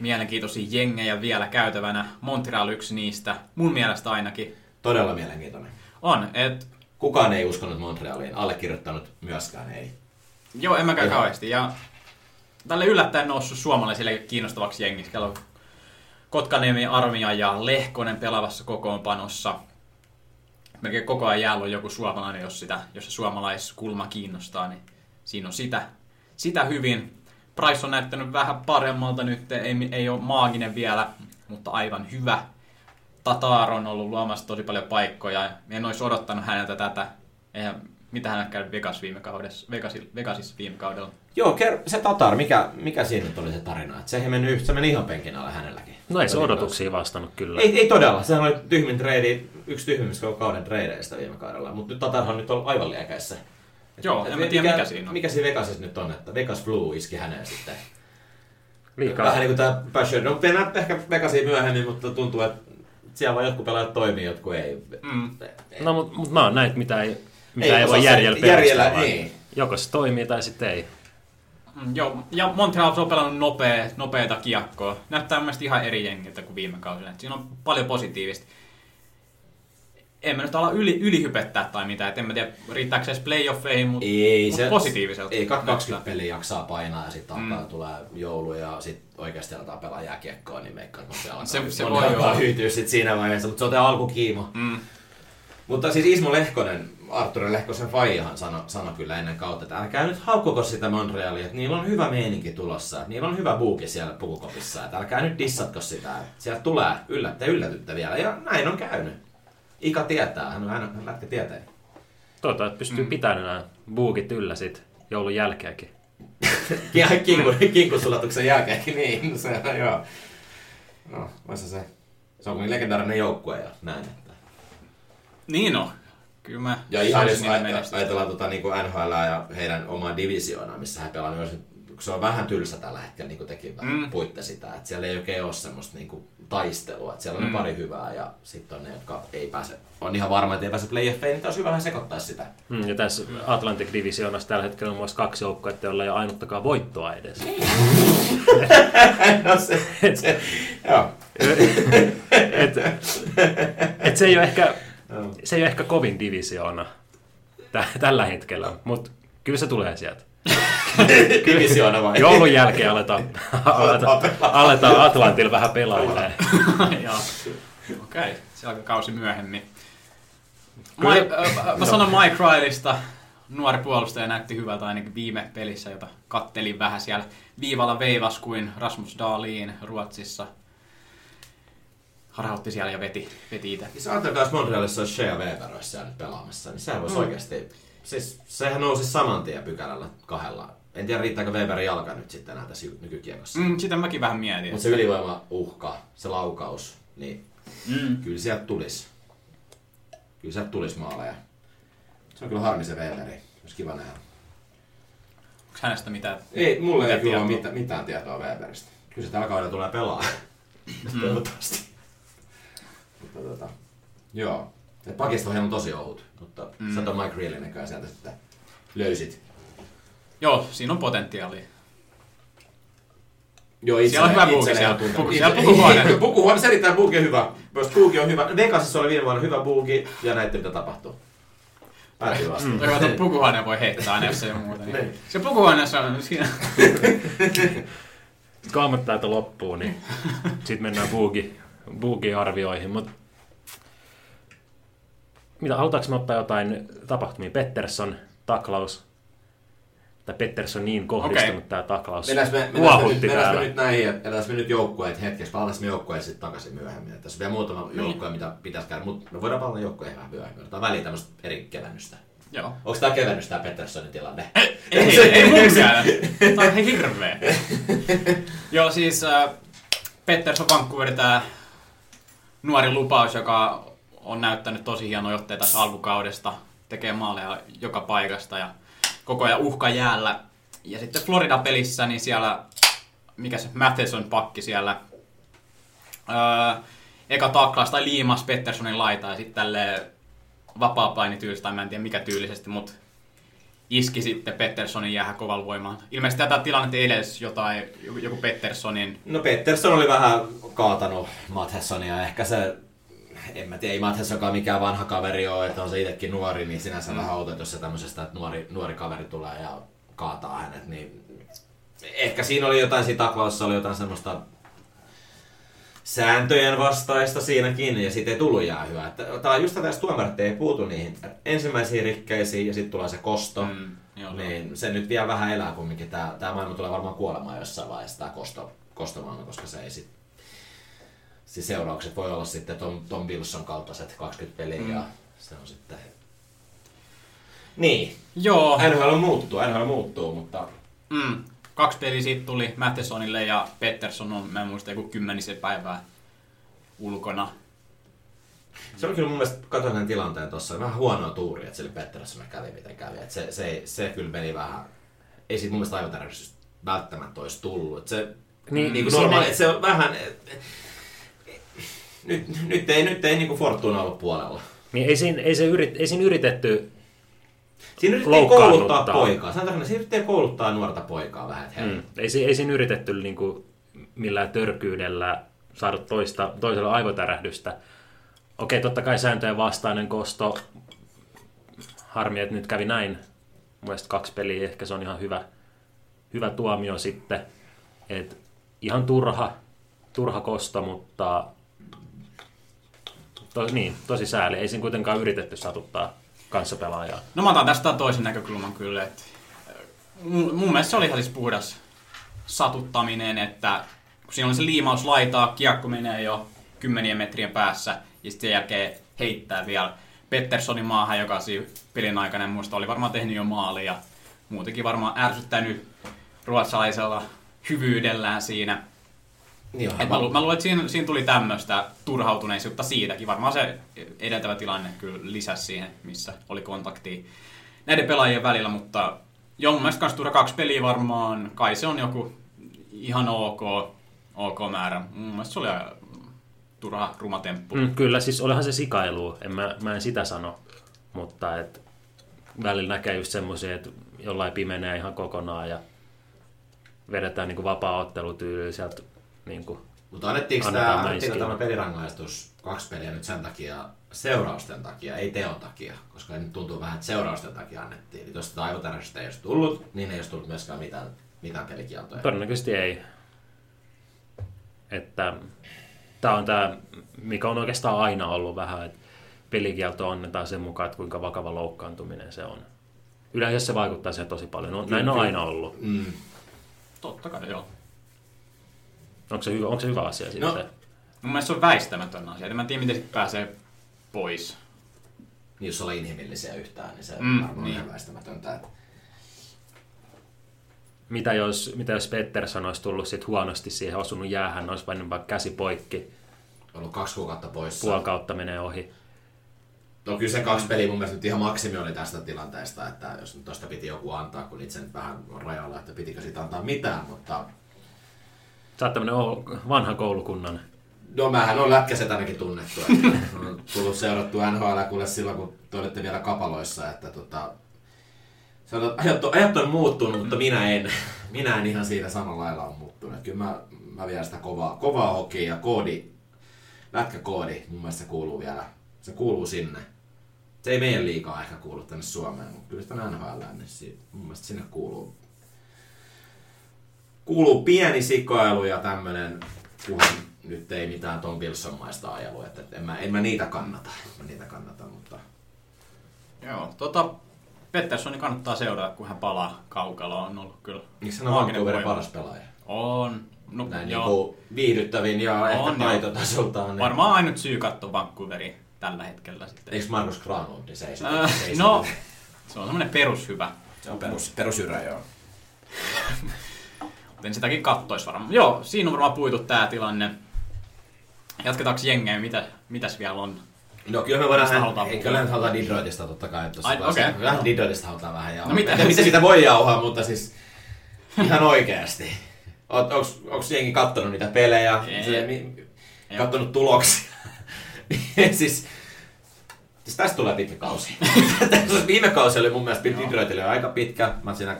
mielenkiintoisia jengejä vielä käytävänä. Montreal yksi niistä. Mun mielestä ainakin. Todella mielenkiintoinen. On. Et... Kukaan ei uskonut Montrealiin. Allekirjoittanut myöskään ei. Joo, en mäkään kauheasti. Ja tälle yllättäen noussut suomalaisille kiinnostavaksi jengiksi. Täällä on Kotkaniemi, Armia ja Lehkonen pelaavassa kokoonpanossa. Melkein koko ajan jäällä on joku suomalainen, jos, sitä, jos se suomalaiskulma kiinnostaa, niin siinä on sitä, sitä hyvin. Price on näyttänyt vähän paremmalta nyt, ei, ei ole maaginen vielä, mutta aivan hyvä. Tatar on ollut luomassa tosi paljon paikkoja. En olisi odottanut häneltä tätä. Eihän, mitä hän käy Vegas viime kaudessa, Vegasissa, Vegasissa viime kaudella? Joo, se Tatar, mikä, mikä siinä oli se tarina? Että se ei mennyt yhtä, se meni ihan penkin alle hänelläkin. No ei se odotuksia vastannut kyllä. Ei, ei todella, sehän oli tyhmin trade, yksi tyhmimmistä kauden tradeista viime kaudella, mutta nyt Tatarhan on nyt ollut aivan liäkäissä. Joo, et, en et, tiedä mikä, mikä siinä on. Mikä siinä Vegasissa nyt on, että Vegas Blue iski häneen sitten. Mikä? Vähän niin kuin tämä Passion, no mennään ehkä Vegasia myöhemmin, mutta tuntuu, että siellä vaan jotkut pelaajat toimii, jotkut ei. Mm. ei. No mutta mut mä oon näin, mitä ei, mitä ei, ei voi järjellä perustaa, vaan niin. Joko se toimii tai sitten ei. Joo, ja Montreal on pelannut nopea, nopeata kiekkoa. Näyttää mielestäni ihan eri jengiltä kuin viime kausina. Siinä on paljon positiivista. En mä nyt ala yli, ylihypettää tai mitään. En mä tiedä, riittääkö se edes playoffeihin, mutta mut positiiviselta. Ei kaksikymmentä peliä jaksaa painaa ja sitten alkaa mm. tulla joulu ja sitten oikeasti aletaan pelaa jääkiekkoa, niin meikkaan se alkaa, se, se voi alkaa hyytyä sit siinä vaiheessa, mutta se on tämä alkukiima. Mm. Mutta siis Ismo Lehkonen, Artturi Lehkosen faijahan sanoi sano kyllä ennen kautta, että älkää nyt haukkuko sitä Montrealia, että niillä on hyvä meininki tulossa, että niillä on hyvä buuki siellä pukukopissa, että älkää nyt dissatko sitä, että sieltä tulee yllättä yllätyttä vielä, ja näin on käynyt. Ika tietää, hän on aina lätkä tietäjä. Toivotaan, että pystyy mm. pitämään nämä buukit yllä sitten joulun jälkeenkin. Kinkusulatuksen jälkeenkin, niin se on joo. No, voisi se. Se on kuin legendaarinen joukkue ja näin. Niin on. Kyllä mä ja ihan jos ajatellaan tuota, niin N H L ja heidän omaa divisioonaa, missä he pelaavat, se on vähän tylsä tällä hetkellä, niin kuin tekin vähän mm. puitte sitä, että siellä ei oikein ole semmoista niin kuin taistelua, että siellä on mm. pari hyvää ja sitten on ne, jotka ei pääse, on ihan varma, että ei pääse playoffeihin, niin taas hyvähän sekoittaa sitä. Mm, ja tässä Atlantic Divisionassa tällä hetkellä on myös kaksi joukkoa, ettei olla jo ainuttakaan voittoa edes. No se, se, joo. et, et se ei ole ehkä... Se ei ole ehkä kovin divisioona t- tällä hetkellä, mutta kyllä se tulee sieltä. Divisioona vai? Joulun jälkeen aletaan, aletaan, aletaan Atlantilla vähän pelailemaan. Okei, okay. Se alkaa kausi myöhemmin. My, äh, mä sanon Mike Rileista. Nuori puolustaja näytti hyvältä ainakin viime pelissä, jota kattelin vähän siellä viivalla veivas kuin Rasmus Dahlin Ruotsissa. Harhautti siellä ja veti, veti itse. Siis ajatelkaa, jos Montrealissa olisi Shea Weber olisi siellä nyt pelaamassa, niin sehän voisi mm. oikeasti... Siis sehän nousisi saman tien pykälällä kahdella. En tiedä, riittääkö Weberin jalka nyt sitten enää tässä nykykiekossa. Mm, sitä mäkin vähän mietin. Mutta se ylivoima uhka, se laukaus, niin mm. kyllä sieltä tulisi. Kyllä sieltä tulisi maaleja. Se on kyllä harmi se Weberi. Olisi kiva nähdä. Onko hänestä mitään? Ei, mulla ei kyllä ole mitään, mitään tietoa Weberistä. Kyllä se tällä kaudella tulee pelaa. Mm. Toivottavasti. Tota, joo. Pakista on tosi ohut, mutta mm. sä oot Mike Rielin näköjään sieltä sitten löysit. Joo, siinä on potentiaalia. Joo, siellä on hyvä buuki siellä. Puku, siellä pukuhuone. Pukuhuone, se erittäin buuki on hyvä. Myös buuki on hyvä. Vegasissa oli viime vuonna hyvä buuki ja näitte mitä tapahtuu. Päätyy vasta. Mm. Tuo pukuhuoneen voi heittää aina, jos ei ole muuta. Niin. Se pukuhuoneessa on siinä. Kaamattajat loppuun, niin sitten mennään buuki. Buukiarvioihin, mutta Mitä, halutaanko me ottaa jotain tapahtumia? Pettersson, taklaus, tai Petterssoniin kohdistunut okay. Tämä taklaus. Mennäs me, me nyt näihin, että eläs me nyt joukkueet hetkessä, palataan me joukkueet sitten takaisin myöhemmin. Että tässä on vielä muutama joukkue, mitä pitäisi käydä, mutta me voidaan palata joukkueen vähän myöhemmin. Otetaan väliin tämmöistä eri kevennystä. Joo. Onko tämä kevennys tämä Petterssonin tilanne? Ei, ei, ei mukaan. Tämä on hirveä. Joo, siis äh, Pettersson Vancouver, tämä nuori lupaus, joka on näyttänyt tosi hienoja otteita tässä alkukaudesta. Tekee maaleja joka paikasta ja koko ajan uhka jäällä. Ja sitten Florida-pelissä, niin siellä, mikä se Matheson pakki siellä, öö, eka taklaas tai liimas Petterssonin laita ja sitten tälleen vapaapainityylistä, tai mä en tiedä mikä tyylisesti, mutta iski sitten Petterssonin jäähä kovalla voimalla. Ilmeisesti tätä tilannetta edes jotain, joku Petterssonin... No Pettersson oli vähän kaatanut Mathesonia, ehkä se... En mä tiedä, ei Mathesonkaan mikään vanha kaveri ole, että on se itsekin nuori, niin sinänsä mm. vähän outo, että jos se tämmöisestä, että nuori, nuori kaveri tulee ja kaataa hänet, niin ehkä siinä oli jotain, siinä taklauksessa oli jotain semmoista sääntöjen vastaista siinäkin, ja siitä ei tullut jäähyä. Tämä on just tätä, jos tuomarit ei puutu niihin ensimmäisiin rikkeisiin, ja sitten tulee se kosto, mm, niin se nyt vielä vähän elää kumminkin. Tämä, tämä maailma tulee varmaan kuolemaan jossain vaiheessa, tämä kosto, kostomaailma, koska se ei sit siis seuraukset voi olla sitten Tom, Tom Wilson kaltaiset kaksikymmentä peliä mm. ja se on sitten... Niin. Joo. N H L muuttuu, N H L muuttuu, mutta... Mm. Kaksi peliä siitä tuli Mathesonille ja Pettersson on, mä en muista, joku kymmenisen päivää ulkona. Se oli kyllä mun mielestä, katsoin sen tilanteen tuossa, vähän huonoa tuuria, että sille Pettersson kävi miten kävi. Että se, se, se kyllä meni vähän... Ei siitä mun mielestä aivotärjystä välttämättä olisi tullut. Että se, niin, niin kuin normaali, että se on vähän... Et, Nyt, nyt ei, nyt ei niin kuin Fortuna ollut puolella. Niin ei siinä, ei se yrit, ei siinä yritetty siinä kouluttaa poikaa. Sanotaan, että siinä yritettiin kouluttaa nuorta poikaa vähän. Mm. Ei, ei siinä yritetty niin kuin millään törkyydellä saada toista, toisella aivotärähdystä. Okei, totta kai sääntöjen vastainen kosto. Harmi, että nyt kävi näin. Mielestäni kaksi peliä, ehkä se on ihan hyvä, hyvä tuomio sitten. Et ihan turha, turha kosto, mutta... Tos, niin, tosi sääli. Ei siinä kuitenkaan yritetty satuttaa kanssapelaajaa. No mä otan tästä toisen näkökulman kyllä. Että mun, mun mielestä se oli ihan siis puhdas satuttaminen, että kun siinä oli se liimaus laitaa, kiekko menee jo kymmenien metrien päässä ja sitten sen jälkeen heittää vielä Petterssonin maahan, joka siinä pelin aikana en muista oli varmaan tehnyt jo maali ja muutenkin varmaan ärsyttänyt ruotsalaisella hyvyydellään siinä. Niin mä, lu- mä luulen, että siinä, siinä tuli tämmöistä turhautuneisuutta siitäkin. Varmaan se edeltävä tilanne kyllä lisäsi siihen, missä oli kontaktia näiden pelaajien välillä. Mutta joo, mun mielestä kanssa turha kaksi peliä varmaan. Kai se on joku ihan ok, ok määrä. Mun mielestä se oli turha ruma temppu. Mm, kyllä, siis olihan se sikailu. En, mä, mä en sitä sano. Mutta et, välillä näkee just semmoisia, että jollain pimenee ihan kokonaan ja vedetään niin kuin vapaa-ottelutyyliä sieltä. Niin kuin, mutta annettiinko tämä, tämä pelirangaistus kaksi peliä nyt sen takia seurausten takia, ei teon takia, koska nyt tuntuu vähän, että seurausten takia annettiin. Eli jos tätä aivotärjystä ei olisi tullut, niin ei olisi tullut myöskään mitään, mitään pelikieltoja. Todennäköisesti ei. Että, tämä on tämä, mikä on oikeastaan aina ollut vähän, että pelikielto annetaan sen mukaan, että kuinka vakava loukkaantuminen se on. Yleensä se vaikuttaa siihen tosi paljon. No, näin on aina ollut. Mm. Totta kai joo. Onko se hyvä, onko se hyvä asia sitten? No, mun mielestä se on väistämätön asia. Mä en tiedä, miten sitten pääsee pois. Niin, jos ollaan inhimillisiä yhtään, niin se mm, varmaan niin. On väistämätöntä. Mitä jos, mitä jos Pettersson olisi tullut sit huonosti siihen osunut jäähän, olisi vain vaikka käsi poikki. Ollut kaksi kuukautta poissa. Puoli kautta menee ohi. No kyllä se kaksi peliä mun mielestä nyt ihan maksimi oli tästä tilanteesta, että jos tuosta piti joku antaa, kun itse nyt vähän on rajalla, että pitikö siitä antaa mitään, mutta... Sä oot tämmönen vanhan koulukunnan. No mähän on lätkäset ainakin tunnettu. On tullut seurattua N H L kuule silloin, kun te olitte vielä kapaloissa. Että tota, ajat, on, ajat on muuttunut, mutta minä en, minä en ihan siitä samalla lailla ole muuttunut. Kyllä mä, mä vien sitä kovaa, kovaa hokia ja koodi, lätkäkoodi, mun mielestä se kuuluu vielä. Se kuuluu sinne. Se ei meidän liikaa ehkä kuulu tänne Suomeen, mutta kyllä sitä on N H L, niin mun mielestä sinne kuuluu. Kuuluu pieni sikailu ja tämmönen, kunhan nyt ei mitään Tom Wilson-maista ajelu, että en mä, en mä niitä kannata, en mä niitä kannata, mutta Joo, tota Petterssoni kannattaa seurata, kun hän palaa kaukaloon. On ollut kyllä. Miksi hän on Vancouverin paras pelaaja? On. No, näin joo. Niinku viihdyttävin ja on, ehkä taitotasoltaan. Niin. Varmaan ainut syy katsoa Vancouveria tällä hetkellä sitten. Eikö Markus Granlund? Se ei, öö, se ei no, se on semmoinen perushyvä. Se on perus, perushyrä, joo. Joten sitäkin kattois varmaan. Joo, siinä on varmaan puitu tää tilanne. Jatketaanko jengeen? Mitä, mitäs vielä on? No kyllä me voidaan, kyllä nyt halutaan Detroitista totta kai. Ai, okei. Okay. Kyllä Detroitista halutaan vähän jauhaa. No mitä? Miten sitä voi jauhaa, mutta siis ihan oikeasti. Onko jengi kattonut niitä pelejä, kattonut tuloksia? siis, siis tästä tulee pitkä kausi. Viime kausi oli mun mielestä Detroitille aika pitkä. Mä siinä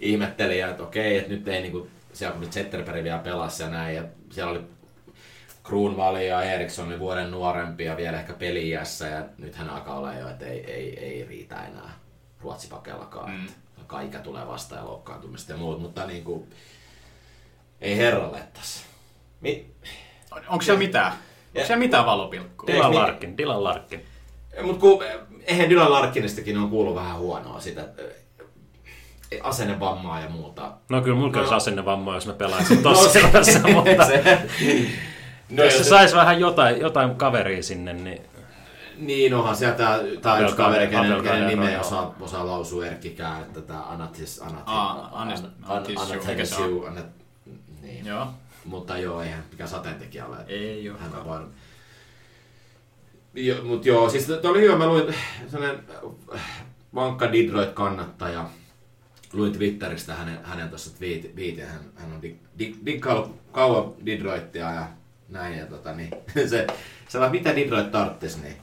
ihmettelin, että okei, että nyt ei niinku, siellä kun nyt Zetterberg vielä pelasi ja näin. Ja siellä oli Kruunvali ja Eriksson oli vuoden nuorempia vielä ehkä peli-iässä ja nyt hän alkaa olla jo, että ei, ei, ei riitä enää ruotsipakellakaan. Mm. Kaikki tulee vasta ja loukkaantumista ja muut, mutta niinku, ei herralle tässä. Mi- Onko siellä mitään? Onko siellä mitään valopilkkua? Dylan Larkin, Dylan Larkin. Mut kun, eihän Dylan Larkinistakin on kuullut vähän huonoa sitä. Asennevammaa ja muuta. No kyllä mulla no. olisi asennevammaa, jos mä pelaisin tossa seurassa, mutta no, jos se saisi vähän jotain, jotain kaveria sinne, niin... Niin onhan siellä tää, tää yksi kaveri, kenen, kenen nimeä osaa, osaa lausua Erkkikään, että tää Anathis... Anathisiu... Niin. Joo. Mutta joo, eihän mikään sateentekijä ole. Ei joo. Jo, mut joo, siis toi oli hyvä, mä luin sellanen vankka Detroit-kannattaja. Luin Twitteristä hänen, hänen tuossa twiitin, hän, hän on dikkailu kauan Detroitia ja näin. Ja tota, niin, se, se vaan, mitä Detroit tarttisi, niin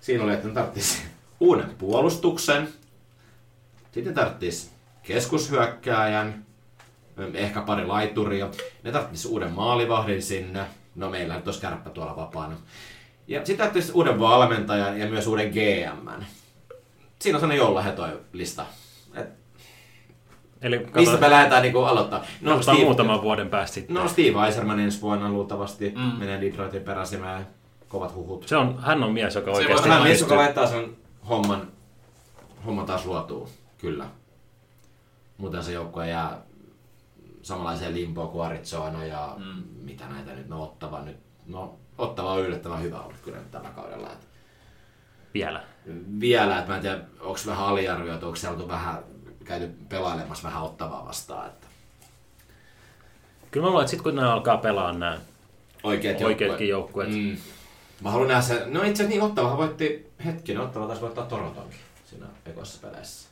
siinä oli, että hän tarttisi uuden puolustuksen, sitten tarttisi keskushyökkääjän, ehkä pari laituria, ne tarttisi uuden maalivahdin sinne, no meillä nyt olisi kärppä tuolla vapaana, ja sitten tarttisi uuden valmentajan ja myös uuden G M:n. Siinä on sellainen jolla he toi lista. Eli kato, mistä me lähdetään niin aloittaa? No, Steve, muutaman vuoden päästä sitten. No Steve Eiserman ensi vuonna luultavasti mm. menee Detroitin peräsimään. Kovat huhut. Se on, hän on mies, joka oikeasti... Hän on mies, joka laittaa sen homman, homman taas luotuun. Kyllä. Muuten se joukkue jää samanlaiseen limpoon kuin Arizona ja mm. mitä näitä nyt no Ottava nyt. No Ottava on yllättävän hyvä ollut kyllä tällä kaudella. Että... Vielä. Vielä, että mä en tiedä, onko vähän aliarvioitu, onko siellä vähän... käyty pelailemassa vähän Ottavaa vastaan. Että. Kyllä mä luulen, että sitten kun nämä alkaa pelaa nämä Oikeat oikeatkin joukkueet. Mm. Mä haluan nähdä sen. No itse niin Ottavahan voitti hetkinen. Ottava taisi voittaa Torontonkin siinä ekossa peleissä.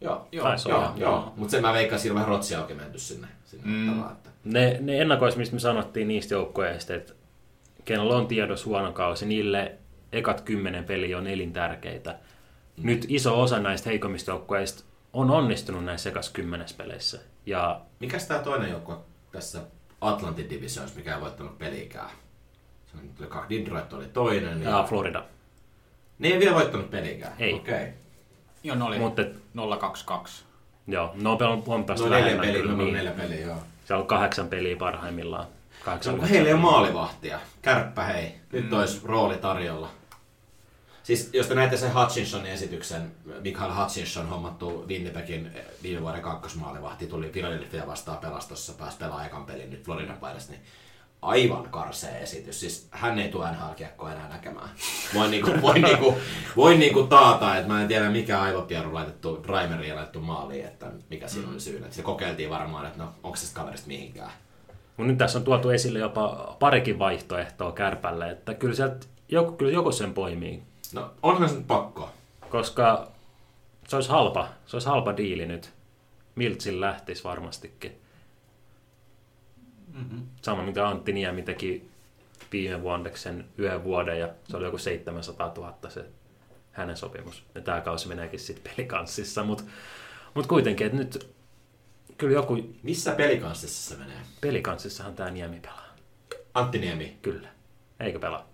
Joo, joo, joo, joo. joo. Mutta sen mä veikkaan, siinä on vähän rotsia auki menty sinne, sinne mm. Ottavaan. Että. Ne, ne ennakoissa, mistä me sanottiin niistä joukkueista, että kenellä on tiedossa huono kausi, niille ekat kymmenen peliä on elintärkeitä. Mm. Nyt iso osa näistä heikommista joukkueista on onnistunut näissä sekas kymmenessä peleissä. Ja... Mikäs tää toinen joukko tässä Atlantin divisioissa, mikä ei voittanut peliikään? Se on nyt kaksi. Detroit oli toinen. Ja, ja... Florida. Ne ei vielä voittanut peliikään? Ei. Okei. Okay. Joo, ne oli et... nolla kaksi kaksi. Joo, ne on pelannut huomattavasti vähemmän. Peli, no neljä peliä, joo. Siellä on kahdeksan peliä parhaimmillaan. Kahdeksan no, heillä ei ole maalivahtia. Kärppä hei. Nyt mm. olisi rooli tarjolla. Siis jos te näette sen Hutchinsonin esityksen, Mikael Hutchinson hommattu Winnipegin viime vuoden kakkosmaalivahti, tuli Philadelphia vastaan pelastossa, pääsi pelaamaan ekan pelin nyt Floridan paidassa, niin aivan karsea esitys. Siis hän ei tule N H L-kiekkoa enää näkemään. Voin, niinku, voin, niinku, voin niinku taata, että mä en tiedä mikä aivopieru laitettu, primeriin laitettu maaliin, että mikä siinä oli syynä. Se kokeiltiin varmaan, että no onko se kaverista mihinkään. Mun nyt tässä on tuotu esille jopa parikin vaihtoehtoa Kärpälle, että kyllä sieltä joku, kyllä joku sen poimii. No, onhan se nyt pakko. Koska se olisi halpa, se olisi halpa diili nyt. Miltsin lähtisi varmastikin. Mm-hmm. Sama mitä Antti Niemi teki viime vuondeksen yhden vuoden ja se oli joku seitsemänsataatuhatta se hänen sopimus. Ja tämä kausi meneekin sitten pelikanssissa, mutta mut kuitenkin, että nyt kyllä joku... Missä pelikanssissa se menee? Pelikanssissahan tämä Niemi pelaa. Antti Niemi? Kyllä. Eikö pelaa?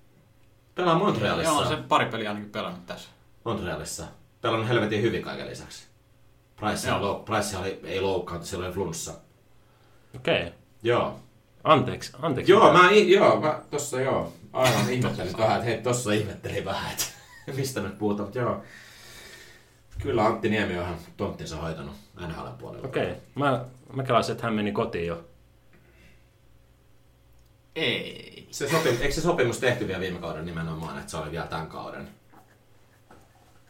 Pelaa Montrealissa. Joo, se pari peliä ainakin pelannut tässä. Montrealissa. Pelannut helvetin hyvin kaiken lisäksi. Price lou, oli, ei loukkaantu, siellä oli flunssa. Okei. Okay. Joo. Anteeksi, anteeksi. Joo, mä, joo, mä tossa joo. Aivan ihmettelin vähän, että hei, tossa ihmettelin vähän, että mistä nyt puhutaan, mutta joo. Kyllä Antti Niemi on ihan tonttinsa hoitanut N H L:n puolella. Okei. Okay. Mä, mä kelasin, että hän meni kotiin jo. Ei. Se sopimus, eikö se sopimus tehty vielä viime kauden nimenomaan, että se oli vielä tämän kauden?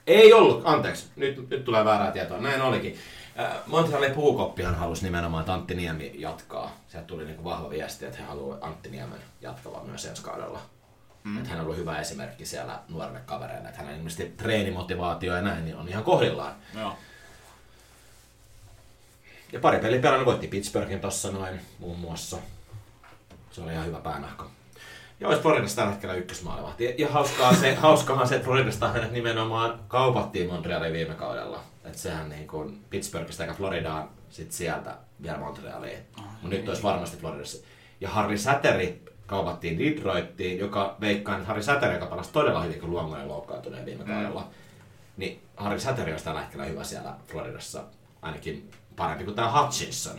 Ei ollut, anteeksi. Nyt, nyt tulee väärää tietoa. Näin olikin. Montrealin puukoppihan halusi nimenomaan, että Antti Niemi jatkaa. Sieltä tuli niin kuin vahva viesti, että he haluavat Antti Niemen jatkavan myös ensi kaudella. Mm. Että hän on ollut hyvä esimerkki siellä nuorille kavereille. Että hänen ilmeisesti treenimotivaatio ja näin niin on ihan kohdillaan. Joo. Ja pari peliä perään voitti Pittsburghin tossa noin muun muassa. Se oli ihan hyvä päänahko. Ja olisi Floridasta tällä hetkellä ykkösmaalivahti. Ja hauskaa se, hauskahan se, että Floridasta hänet nimenomaan kaupattiin Montrealiin viime kaudella. Että sehän niin kuin Pittsburghista eikä Floridaan, sitten sieltä vielä Montrealiin. Oh, mutta nyt olisi varmasti Floridassa. Ja Harri Säteri kaupattiin Detroittiin, joka veikkaan, että Harri Säteri, joka palasi todella hyvin, kun Luongonen loukkaantuneen viime kaudella. Mm. Niin Harri Säteri olisi tällä hetkellä hyvä siellä Floridassa, ainakin parempi kuin tämä Hutchinson.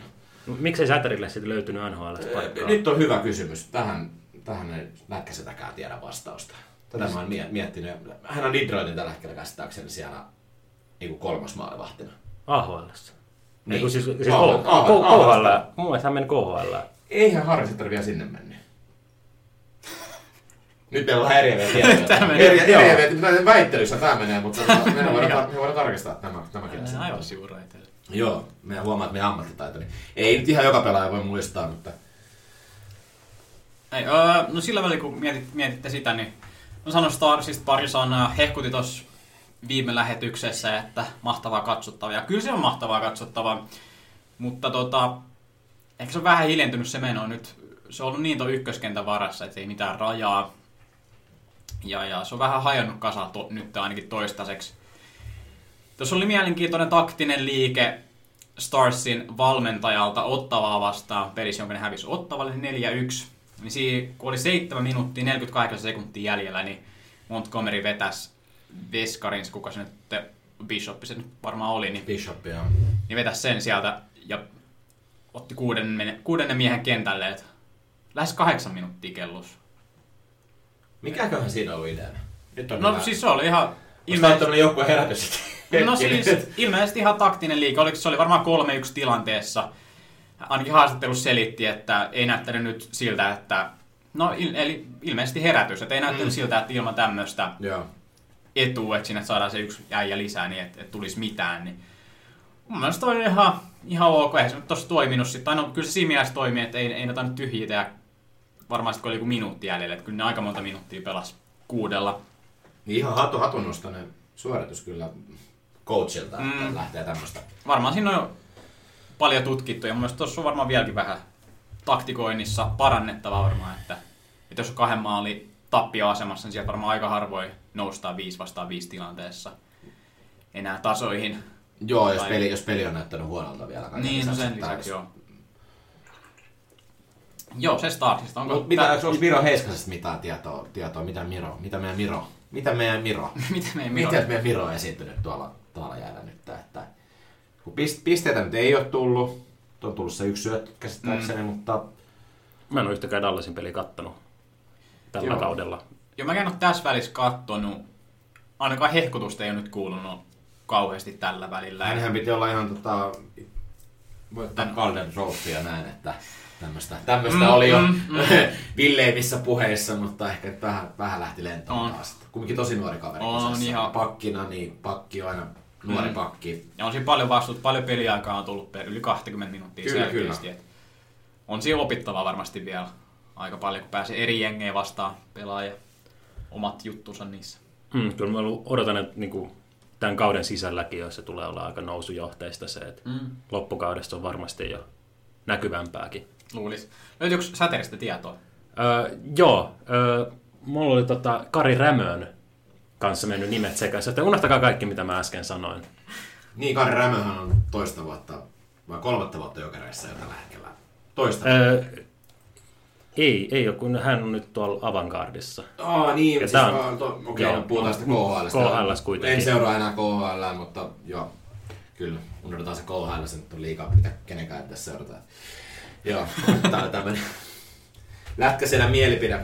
No, miksei Säterille sitten löytynyt N H L-paikkaa? Nyt on hyvä kysymys. Tähän, tähän ei lätkäsetäkään tiedä vastausta. Tätä mä oon miettinyt. Hän on Detroitin tällä hetkellä käsittääkseni siellä niin kolmas maalivahtina. A H L:ssä? Niin, niin siis K H L. Mun mielestä hän meni K H L. Eihän Harri Säteri vielä sinne mennyt. Nyt meillä on eriäviä tietoja. Väittelyssä tämä menee, mutta me voidaan tarkistaa tämäkin asia. Aivan sivureita. Joo, me huomaan, että meidän ammattitaito. Ei nyt ihan joka pelaaja voi muistaa, mutta... Ei, öö, no sillä välin, kun mietit, mietitte sitä, niin no sanon Starsista pari sanaa. Hehkuti tuossa viime lähetyksessä, että mahtavaa katsottavaa. Ja kyllä se on mahtavaa katsottavaa, mutta tota, ehkä se on vähän hiljentynyt se meno nyt. Se on ollut niin tuo ykköskentän varassa, että ei mitään rajaa. Ja, ja se on vähän hajonnut kasa to, nyt ainakin toistaiseksi. Tuossa oli mielenkiintoinen taktinen liike Starsin valmentajalta Ottavaa vastaan pelissä, jonka ne hävisi Ottavalle neljä yksi. Niin siinä, kun oli seitsemän minuuttia neljäkymmentäkahdeksan sekuntia jäljellä, niin Montgomery vetäisi veskarin, kuka se nyt, Bishop se nyt varmaan oli, niin, Bishop, joo. Niin vetäisi sen sieltä ja otti kuudennen, kuudennen miehen kentälle, että lähes kahdeksan minuuttia kellus. Mikäköhän siinä oli ideana? No hyvä. Siis se oli ihan... Ilmeisesti joku herätys. No siis ilmeisesti ihan taktinen liike. Oliko se oli varmaan kolme yksi tilanteessa. Ainakin haastattelussa selitti, että ei näyttänyt nyt siltä, että... No il, eli ilmeisesti herätys. Että ei näyttänyt mm. siltä, että ilman tämmöistä yeah. etua, että sinne saadaan se yksi äijä lisää, niin että et tulisi mitään. Niin. Mun mielestä oli ihan, ihan ok. Eihän se nyt tossa toiminut sitten. No, kyllä se siinä mielessä toimii, että ei, ei näitä nyt tyhjiä tehdä. Varmaan sitten kun oli joku minuutti jäljellä. Että kyllä ne aika monta minuuttia pelasi kuudella. Niin ihan hatu, hatunnostainen suoritus kyllä coachilta, että mm. lähtee tämmöistä. Varmaan siinä on paljon tutkittu ja mun mielestä tuossa on varmaan vieläkin vähän taktikoinnissa parannettavaa varmaan, että, että jos on kahden maalin tappioasemassa, niin siellä varmaan aika harvoin noustaan viisi vastaan viisi tilanteessa enää tasoihin. Joo, jos peli, jos peli on näyttänyt huonolta vielä. Niin, no sen lisäksi joo. Joo, se Starsista. Onko, mitä, onko Miro Heiskasesta mitään tietoa? tietoa? Mitä, Miro? mitä meidän Miro? Mitä meidän Miro? Mitä meidän Miro? Miten meidän Miro on esiintynyt tuolla, tuolla jäällä nyt? Että, kun pisteitä nyt ei ole tullut. On tullut se yksi syöt käsittääkseni, mm. mutta... Mä en ole yhtäkään Dallasin peliä kattonut tällä Joo. kaudella. Joo, mä en ole tässä välissä kattonut. Ainakaan hehkutusta ei ole nyt kuulunut kauheasti tällä välillä. Hänhän piti olla ihan tota... voittaa Calder Trophyä näin, että... Tämmöistä, tämmöistä mm, oli jo mm, mm. villeimmissä puheissa, mutta ehkä vähän, vähän lähti lentoon taas. Kumminkin tosi nuori kaveri on ihan... Pakkina, niin pakki on aina nuori mm. pakki. Ja on siinä paljon vastuut, paljon peliaikaa on tullut yli kaksikymmentä minuuttia selkeästi. On siinä opittavaa varmasti vielä aika paljon, kun pääsee eri jengejä vastaan pelaaja omat juttunsa niissä. Mm, kyllä mä odotan, että niinku tämän kauden sisälläkin, jos se tulee olla aika nousujohteista se, että mm. loppukaudesta on varmasti jo näkyvämpääkin. Luulis. Löytyykö Säteristä tietoa? Öö, joo. Öö, mulla oli tota Kari Rämön kanssa mennyt nimet sekaisin, että unohtakaa kaikki, mitä mä äsken sanoin. Niin, Kari Rämöhän on toista vuotta, vai kolmatta vuotta Jokereissa jo tällä hetkellä. Toista öö, vuotta. Ei, ei ole, kun hän on nyt tuolla Avantgardissa. Aa, niin. Ja siis on, to, okei, joo, puhutaan sitä K H L:stä. K H L:stä kuitenkin. En seuraa enää K H L, mutta joo, kyllä. Unohdetaan se K H L, se nyt on liikaa, mitä kenenkään tässä seurataan. Joo, tämä on tämmöinen lätkäselä mielipide.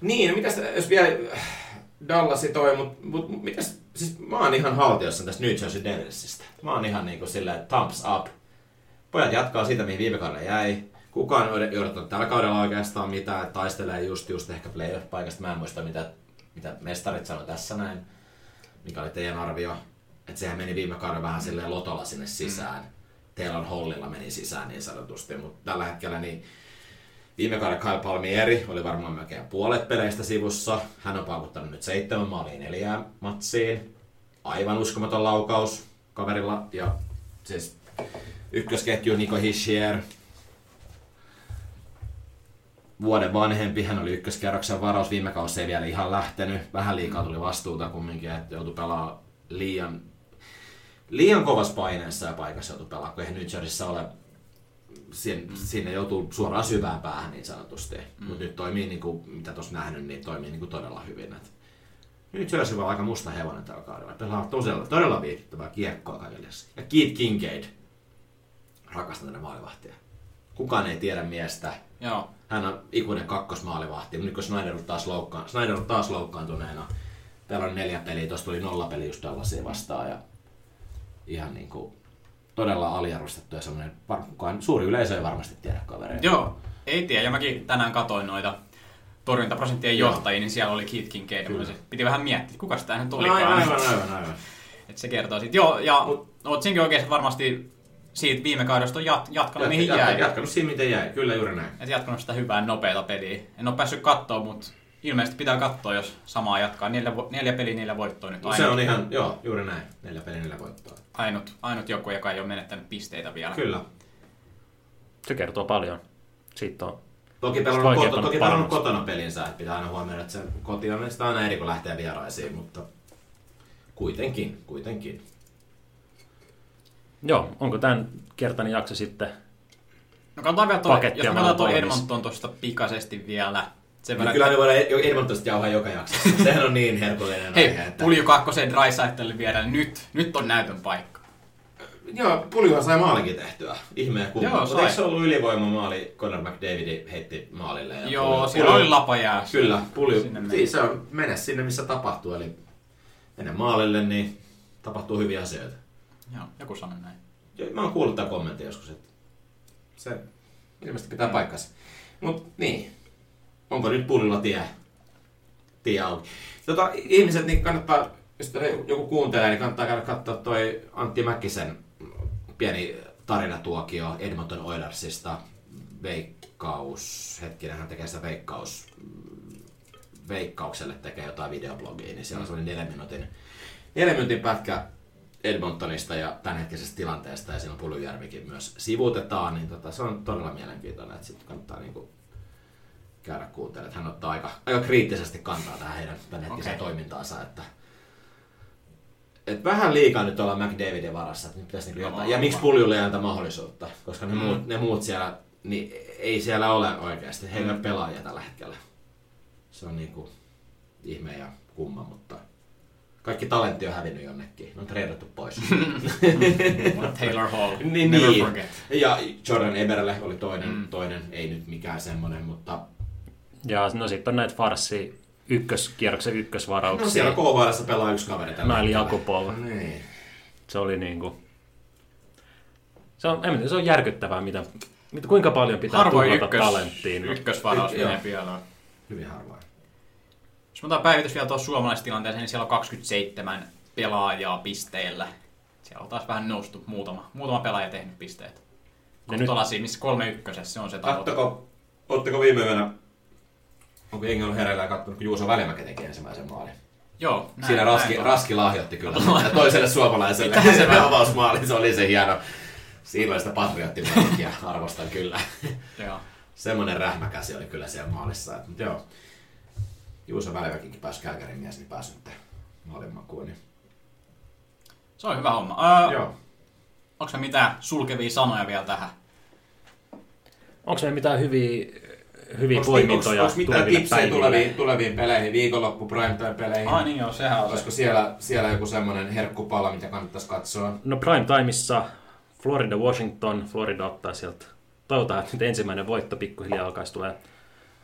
Niin, no mitäs, jos vielä Dallasi toi, mutta mut, mitäs, siis mä oon ihan haltiossa tästä New Jersey Devilsistä. Mä oon ihan niinku silleen thumbs up. Pojat jatkaa siitä, mihin viime kaudella jäi. Kukaan ei odottanut tällä kaudella oikeastaan mitään, että taistelee just, just ehkä playoff-paikasta. Mä en muista, mitä, mitä mestarit sanoi tässä näin, mikä oli teidän arvio. Että sehän meni viime kaudella vähän silleen lotolla sinne sisään. Mm. Teillä on hollilla meni sisään niin sanotusti, mutta tällä hetkellä niin viime kauden Kyle Palmieri oli varmaan melkein puolet peleistä sivussa. Hän on paukuttanut nyt seitsemän maaliin neljään matsiin. Aivan uskomaton laukaus kaverilla. Ja siis ykkösketju Nico Hischier. Vuoden vanhempi. Hän oli ykköskerroksen varaus. Viime kausi ei vielä ihan lähtenyt. Vähän liikaa tuli vastuuta kumminkin, että joutui pelaamaan liian, liian kovassa paineessa ja paikassa joutui pelaamaan, kun eihän New Jerseyssä ole. Siinä, siinä joutuu suoraan syvään päähän niin sanotusti, mm. mutta nyt toimii, niin kuin, mitä tuossa nähnyt, niin toimii niin kuin todella hyvin. Et nyt Jersey on aika musta hevonen tällä kaudella. Pelaa todella, todella viihdyttävää kiekkoa kaikille. Ja Keith Kincaid, rakastan tänne maalivahtia. Kukaan ei tiedä miestä. Joo. Hän on ikuinen kakkosmaalivahti, mutta nyt kun Snyder on taas, loukkaan, Snyder on taas loukkaantuneena. Täällä on neljä peliä, tuossa tuli nolla peli just tällaisia vastaan. Ja ihan niin kuin todella aliarvostettu ja semmoinen, kukaan suuri yleisö ei varmasti tiedä kavereita. Joo, ei tiedä. Ja mäkin tänään katsoin noita torjuntaprosenttien johtajia, niin siellä oli Keith Kincaid. Piti vähän miettiä, kuka sitä hän tulikaan. Aivan, aivan, aivan, aivan. Että se kertoo siitä. Joo, ja oot sinkin oikeasti varmasti siitä viime kaudesta on jat- jatkanut, jat- mihin jat- jäi. Jatkanut siinä, miten jäi. Kyllä juuri näin. Et jatkanut sitä hyvää, nopeata peliä. En ole päässyt katsoa, mutta ilmeisesti pitää katsoa, jos samaa jatkaa. Neljä, vo- neljä peliä, neljä voittoa nyt. Ainut. Se on ihan, joo, juuri näin. Neljä peliä, neljä voittoa. Ainut, ainut joku, joka ei ole menettänyt pisteitä vielä. Kyllä. Se kertoo paljon. Siitä on toki pelannut kotona pelinsä. Että pitää aina huomioida, että se koti on sitä aina eri, kun lähtee vieraisiin. Mutta kuitenkin, kuitenkin. Joo, onko tämän kertainen jakso sitten no, katsotaan vielä toi, pakettia? Jos meillä toi Edmonton tuosta pikaisesti vielä. Sen verran, kyllä me voidaan Edmontosta jauhaa joka jaksossa. Sehän on niin herkullinen hei, aihe. Että Pulju kakkoseen Draisaitelle vielä. Nyt, nyt on näytön paikka. Joo, Puljuhan sai maalikin tehtyä. Ihmeä kumma. Mutta eikö se ollut ylivoimamaali? Conor McDavid heitti maalille. Ja joo, Pulju, siellä Pulju, oli lapa jää. Kyllä, Pulju. Siis se on mene sinne, missä tapahtuu. Eli mene maalille, niin tapahtuu hyviä asioita. Joo, joku sanoi näin. Joo, mä oon kuullut tämän kommentin joskus. Että se ilmeisesti pitää mm. paikkansa. Mut niin. Onko nyt pullilla tie, tie auki? Tota, ihmiset, niin kannattaa, jos joku kuuntelee, niin kannattaa käydä katsoa toi Antti Mäkkisen pieni tarinatuokio Edmonton Oilersista. Veikkaus, hetkinen, hän tekee sitä veikkaus, veikkaukselle tekee jotain videoblogia, niin siellä on sellainen neljän minuutin, neljän minuutin pätkä Edmontonista ja tämänhetkisestä tilanteesta, ja siinä on Puljujärvikin myös sivuutetaan, niin tota, se on todella mielenkiintoinen, että sitten kannattaa niinku käydä kuuntelemaan. Hän ottaa aika, aika kriittisesti kantaa tähän heidän tämänhetkiseen okay. toimintaansa. Että, et vähän liikaa nyt ollaan McDavidin varassa. Että nyt pitäisi no, jotain, ja miksi Puljulle ei anta mahdollisuutta? Koska ne, mm. muut, ne muut siellä, niin ei siellä ole oikeasti. Heillä on mm. pelaajia tällä hetkellä. Se on niinku ihme ja kumma, mutta kaikki talentti on hävinnyt jonnekin. Ne on treidattu pois. Taylor Hall, niin, never niin. forget. Ja Jordan Eberle oli toinen, mm. toinen. Ei nyt mikään semmoinen, mutta ja no sitten on näitä farssi ykköskierroksen ykkösvarauksia. No siellä K-vaarassa pelaa yksi kaveri tällä hetkellä. Nail Jakupov. Niin. Se oli niinku se on, en tiedä, se on järkyttävää, mitä, mitä kuinka paljon pitää tuhlata talenttiin. Harvoin ykkösvaraus menee pianoon. Hyvin harvoin. Jos mä otan päivitys vielä tuossa suomalaistilanteeseen, niin siellä on kaksikymmentäseitsemän pelaajaa pisteellä. Siellä on taas vähän noustu muutama, muutama pelaaja tehnyt pisteet. Kohtolasi, missä kolme ykkösessä se on se tavoite. Kattoko, ootteko viime yönä? Onko jengi ollut hereillä ja katsonut, kun Juuso Välimäki teki ensimmäisen maalin? Joo. Näin, siinä raski, raski lahjoitti kyllä ja toiselle suomalaiselle. Ensimmäinen avausmaali, se oli se hieno. Siinä oli sitä patriottimäkiä, arvostan kyllä. Joo. Semmoinen rähmäkäsi oli kyllä siellä maalissa. Et, mutta joo, Juuso Välimäkikin pääsi Kälkärin mies, niin pääsi nyt maalin makuun. Niin. Se on hyvä homma. Öö, joo. Onko se mitään sulkevia sanoja vielä tähän? Onko se mitään hyviä hyviä poimintoja tuleville päiville. Tuleviin peleihin, viikonloppu primetime-peleihin. Ah niin joo, sehän on. Olisiko siellä, siellä joku semmoinen herkkupala, mitä kannattaisi katsoa? No primetimeissa Florida-Washington, Florida ottaa sieltä. Toivotaan, että nyt ensimmäinen voitto pikkuhiljaa alkaisi tulee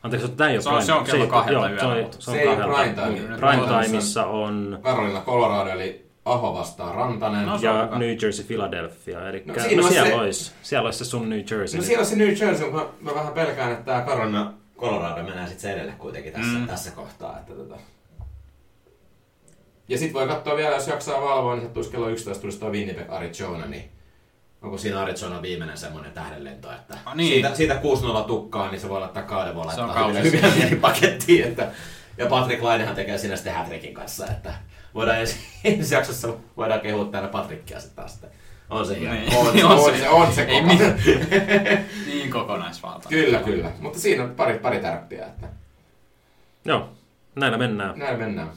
Anteeksi, tämä ei ole se prime. Se on kello kahdelta yöllä. Se, se ei ole prime time. Prime timeissa on... Carolina, Colorado, eli Aho vastaa Rantanen. No, ja kuka? New Jersey, Philadelphia. Eli no, no, siellä, se... olisi, siellä olisi se sun New Jersey. No, siellä olisi se New Jersey, mutta mä vähän pelkään, että tämä Carolina, Colorado menee sitten se edelle kuitenkin tässä, mm. tässä kohtaa. Että tota... Ja sitten voi katsoa vielä, jos jaksaa valvoa, niin se tulisi kello yksitoista, tulisi tuo Winnipeg, Arizona, niin... Onko siinä Arizona viimeinen semmoinen tähdenlento, että oh, niin. siitä, siitä kuusi nolla tukkaa, niin se voi laittaa kauden, voi laittaa kauden hyvin pakettiin. Että, ja Patrik Lainehan tekee siinä sitten hat-trickin kanssa, että voidaan ensi, ensi jaksossa voidaan kehua täällä Patrikkia sitten taas. On se hieno. Niin. On, on, on, on se, on se kokonaisvaltainen. Niin kokonaisvaltainen. Kyllä, kyllä. Mutta siinä on pari, pari tärppiä. Että... Joo, näillä mennään. Näillä mennään.